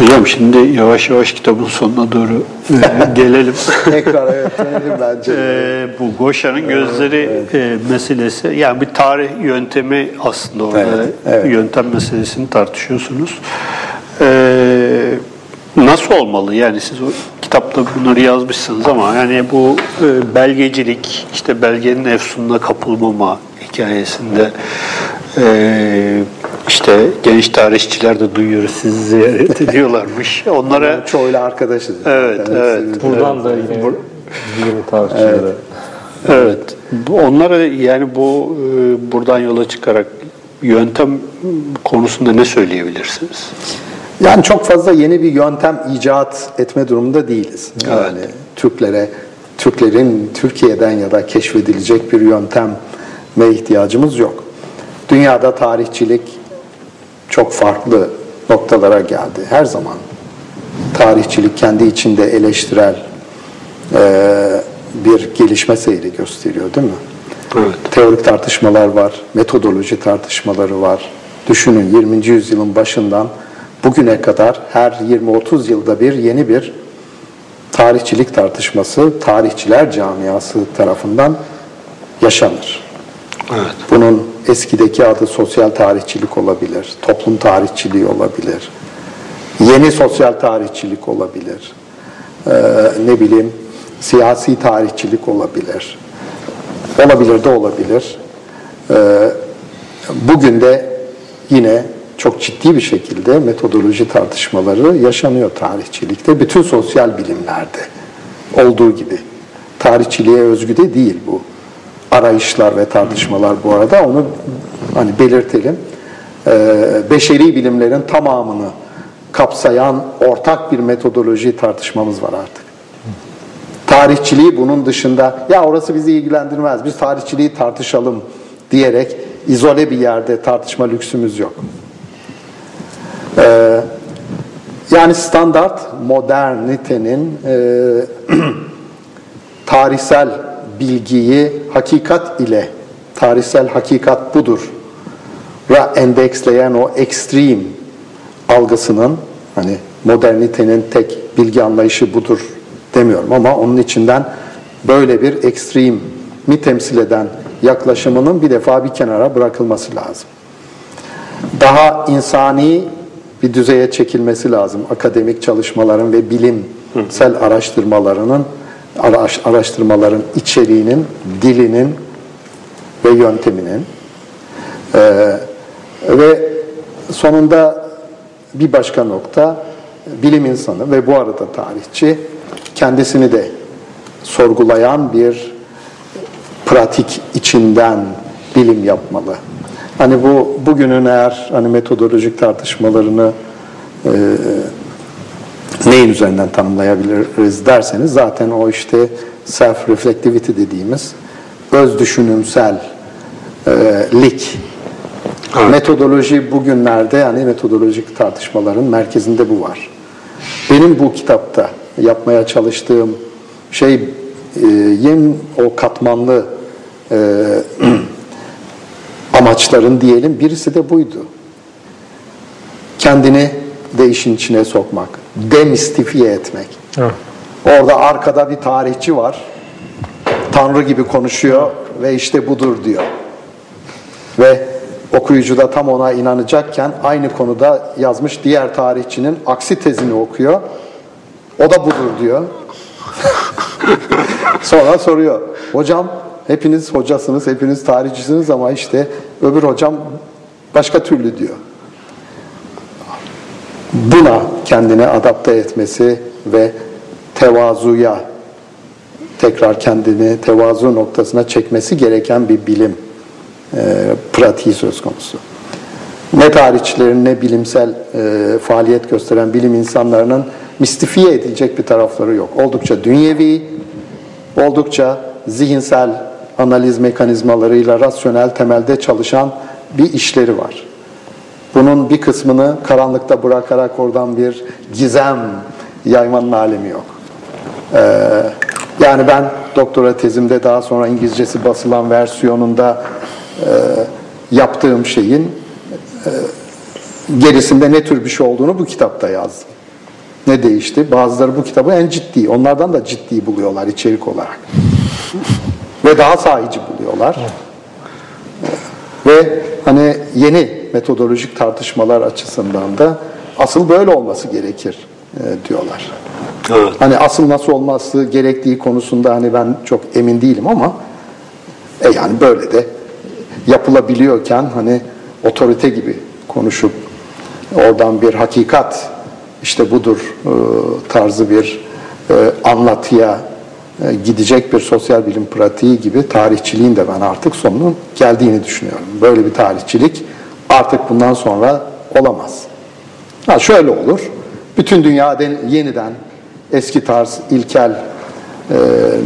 Hocam şimdi yavaş yavaş kitabın sonuna doğru e, gelelim. Tekrar evet gelelim bence. E, bu Gosha'nın gözleri evet, evet. E, meselesi, yani bir tarih yöntemi aslında orada. Evet, evet. Yöntem meselesini tartışıyorsunuz. E, nasıl olmalı? Yani siz o kitapta bunları yazmışsınız ama yani bu e, belgecilik, işte belgenin efsununa kapılmama hikayesinde Ee, işte genç tarihçiler de duyuyoruz, sizi ziyaret ediyorlarmış. Onlara çoğuyla arkadaşız. Evet, yani evet. Buradan evet, da yine bur- yeni tarihçilere. Evet. evet. Onlara yani bu buradan yola çıkarak yöntem konusunda ne söyleyebilirsiniz? Yani çok fazla yeni bir yöntem icat etme durumunda değiliz. Yani evet. Türklere, Türklerin Türkiye'den ya da keşfedilecek bir yönteme ihtiyacımız yok. Dünyada tarihçilik çok farklı noktalara geldi. Her zaman tarihçilik kendi içinde eleştirel e, bir gelişme seyri gösteriyor değil mi? Evet. Teorik tartışmalar var, metodoloji tartışmaları var. Düşünün yirminci yüzyılın başından bugüne kadar her yirmi otuz yılda bir yeni bir tarihçilik tartışması tarihçiler camiası tarafından yaşanır. Evet. Bunun eskideki adı sosyal tarihçilik olabilir, toplum tarihçiliği olabilir, yeni sosyal tarihçilik olabilir, ee, ne bileyim siyasi tarihçilik olabilir, olabilir de olabilir. Ee, bugün de yine çok ciddi bir şekilde metodoloji tartışmaları yaşanıyor tarihçilikte. Bütün sosyal bilimlerde olduğu gibi. Tarihçiliğe özgü de değil bu. Arayışlar ve tartışmalar bu arada, onu hani belirtelim. Beşeri bilimlerin tamamını kapsayan ortak bir metodoloji tartışmamız var artık. Tarihçiliği bunun dışında, ya orası bizi ilgilendirmez, biz tarihçiliği tartışalım diyerek izole bir yerde tartışma lüksümüz yok. Ee, yani standart modernitenin e, tarihsel bilgiyi hakikat ile, tarihsel hakikat budur ra endeksleyen o ekstrem algısının, hani modernitenin tek bilgi anlayışı budur demiyorum ama onun içinden böyle bir ekstremi temsil eden yaklaşımının bir defa bir kenara bırakılması lazım. Daha insani bir düzeye çekilmesi lazım akademik çalışmaların ve bilimsel araştırmalarının, araştırmaların içeriğinin, dilinin ve yönteminin. Ee, ve sonunda bir başka nokta, bilim insanı ve bu arada tarihçi kendisini de sorgulayan bir pratik içinden bilim yapmalı. Hani bu bugünün eğer hani metodolojik tartışmalarını e, neyin üzerinden tanımlayabiliriz derseniz, zaten o işte self-reflectivity dediğimiz öz düşünümsellik. Evet. Metodoloji bugünlerde, yani metodolojik tartışmaların merkezinde bu var. Benim bu kitapta yapmaya çalıştığım şey, e, yeni o katmanlı e, amaçların diyelim birisi de buydu. Kendini de işin içine sokmak, demistifiye etmek. Evet. Orada arkada bir tarihçi var, Tanrı gibi konuşuyor ve işte budur diyor. Ve okuyucu da tam ona inanacakken aynı konuda yazmış diğer tarihçinin aksi tezini okuyor. O da budur diyor. Sonra soruyor. Hocam hepiniz hocasınız, hepiniz tarihçisiniz ama işte öbür hocam başka türlü diyor. Buna kendini adapte etmesi ve tevazuya, tekrar kendini tevazu noktasına çekmesi gereken bir bilim E, pratiği söz konusu. Ne tarihçilerin ne bilimsel e, faaliyet gösteren bilim insanlarının mistifiye edilecek bir tarafları yok. Oldukça dünyevi, oldukça zihinsel analiz mekanizmalarıyla rasyonel temelde çalışan bir işleri var. Bunun bir kısmını karanlıkta bırakarak oradan bir gizem yaymanın alemi yok. E, yani ben doktora tezimde, daha sonra İngilizcesi basılan versiyonunda E, yaptığım şeyin e, gerisinde ne tür bir şey olduğunu bu kitapta yazdım. Ne değişti? Bazıları bu kitabı en ciddi, onlardan da ciddi buluyorlar içerik olarak. Ve daha sahici buluyorlar. E, ve hani yeni metodolojik tartışmalar açısından da asıl böyle olması gerekir e, diyorlar. Evet. Hani asıl nasıl olması gerektiği konusunda hani ben çok emin değilim ama e, yani böyle de yapılabiliyorken hani otorite gibi konuşup oradan bir hakikat işte budur e, tarzı bir e, anlatıya e, gidecek bir sosyal bilim pratiği gibi tarihçiliğin de ben artık sonunun geldiğini düşünüyorum. Böyle bir tarihçilik artık bundan sonra olamaz. Ha şöyle olur. Bütün dünya yeniden eski tarz ilkel e,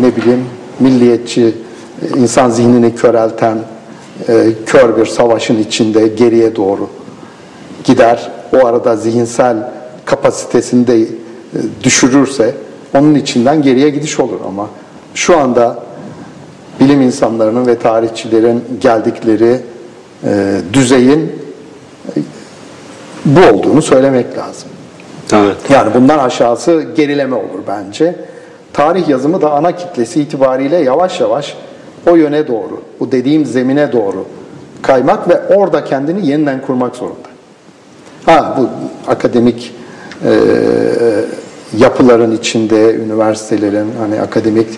ne bileyim milliyetçi, insan zihnini körelten kör bir savaşın içinde geriye doğru gider. O arada zihinsel kapasitesini de düşürürse onun içinden geriye gidiş olur ama şu anda bilim insanlarının ve tarihçilerin geldikleri düzeyin bu olduğunu söylemek lazım. Evet. Yani bundan aşağısı gerileme olur bence. Tarih yazımı da ana kitlesi itibariyle yavaş yavaş o yöne doğru, bu dediğim zemine doğru kaymak ve orada kendini yeniden kurmak zorunda. Ha, bu akademik e, yapıların içinde, üniversitelerin hani akademik e,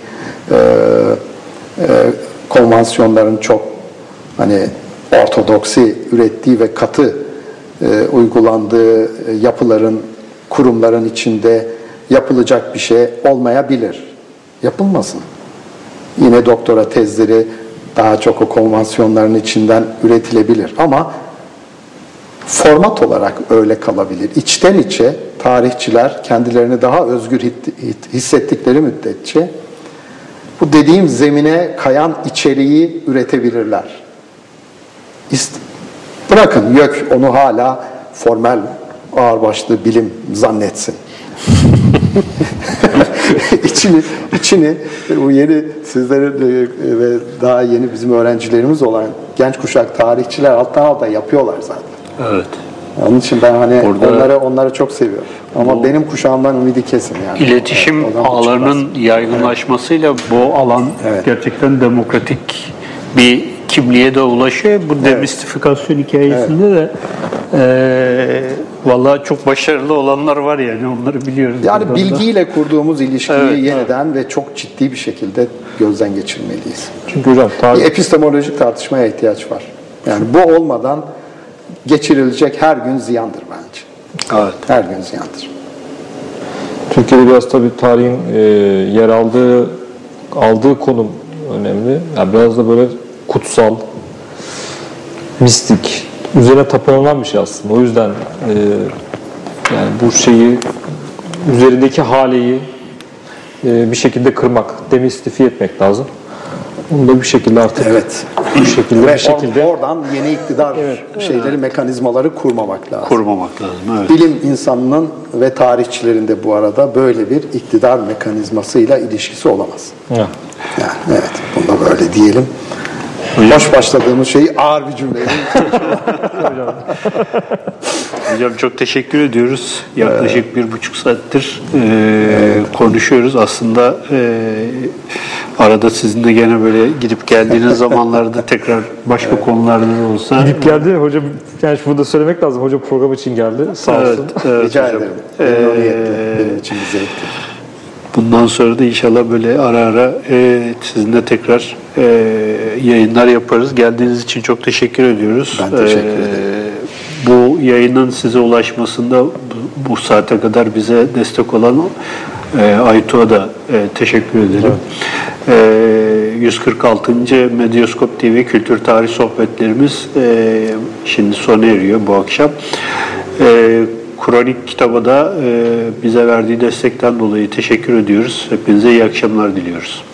e, konvansiyonların çok hani ortodoksi ürettiği ve katı e, uygulandığı yapıların, kurumların içinde yapılacak bir şey olmayabilir. Yapılmasın. Yine doktora tezleri daha çok o konvansiyonların içinden üretilebilir ama format olarak öyle kalabilir. İçten içe tarihçiler kendilerini daha özgür hissettikleri müddetçe bu dediğim zemine kayan içeriği üretebilirler. Bırakın YÖK onu hala formel ağırbaşlı bilim zannetsin. içini, içini bu yeni sizlerin ve daha yeni bizim öğrencilerimiz olan genç kuşak tarihçiler alttan alta yapıyorlar zaten. Evet. Onun için ben hani Burada, onları onları çok seviyorum. Ama benim kuşağımdan ümidi kesin yani. İletişim evet, ağlarının yaygınlaşmasıyla evet. bu alan evet. gerçekten demokratik bir kimliğe de ulaşıyor. Bu evet. demistifikasyon hikayesinde evet. de Ee, vallahi çok başarılı olanlar var yani, onları biliyoruz. Yani bilgiyle da. kurduğumuz ilişkiyi evet, yeniden evet. ve çok ciddi bir şekilde gözden geçirmeliyiz. Çünkü hocam tarih... epistemolojik tartışmaya ihtiyaç var. Yani bu olmadan geçirilecek her gün ziyandır bence. Evet. Her gün ziyandır. Türkiye'de biraz tabii tarihin e, yer aldığı aldığı konum önemli. Yani biraz da böyle kutsal, mistik. Üzerine tapınılan bir şey aslında. O yüzden e, yani bu şeyi, üzerindeki haleyi e, bir şekilde kırmak, demistifi etmek lazım. Bunu da bir şekilde artık evet. bir şekilde evet, bir şekilde oradan yeni iktidar evet, şeyleri, evet. mekanizmaları kurmamak lazım. Kurmamak lazım. Evet. Bilim insanının ve tarihçilerinde bu arada böyle bir iktidar mekanizmasıyla ilişkisi olamaz. Evet. Yani evet, bunu da böyle diyelim. Hoş başladığımız şeyi ağır bir cümleyle. Hocam çok teşekkür ediyoruz. Yaklaşık ee, bir buçuk saattir e, evet. konuşuyoruz. Aslında e, arada sizin de gene böyle gidip geldiğiniz zamanlarda tekrar başka evet. konularınız olsa. Gidip geldi hocam. Yani bunu da söylemek lazım. Hocam program için geldi. Sağ evet, olsun. Evet, rica hocam. ederim. Ee, Benim için zevkti. Bundan sonra da inşallah böyle ara ara e, sizinle tekrar e, yayınlar yaparız. Geldiğiniz için çok teşekkür ediyoruz. Ben teşekkür ederim. E, bu yayının size ulaşmasında bu, bu saate kadar bize destek olan e, Aytu'ya da e, teşekkür ederim. Evet. E, yüz kırk altıncı Medyascope T V Kültür Tarih Sohbetlerimiz e, şimdi sona eriyor bu akşam. E, Kronik kitaba da bize verdiği destekten dolayı teşekkür ediyoruz. Hepinize iyi akşamlar diliyoruz.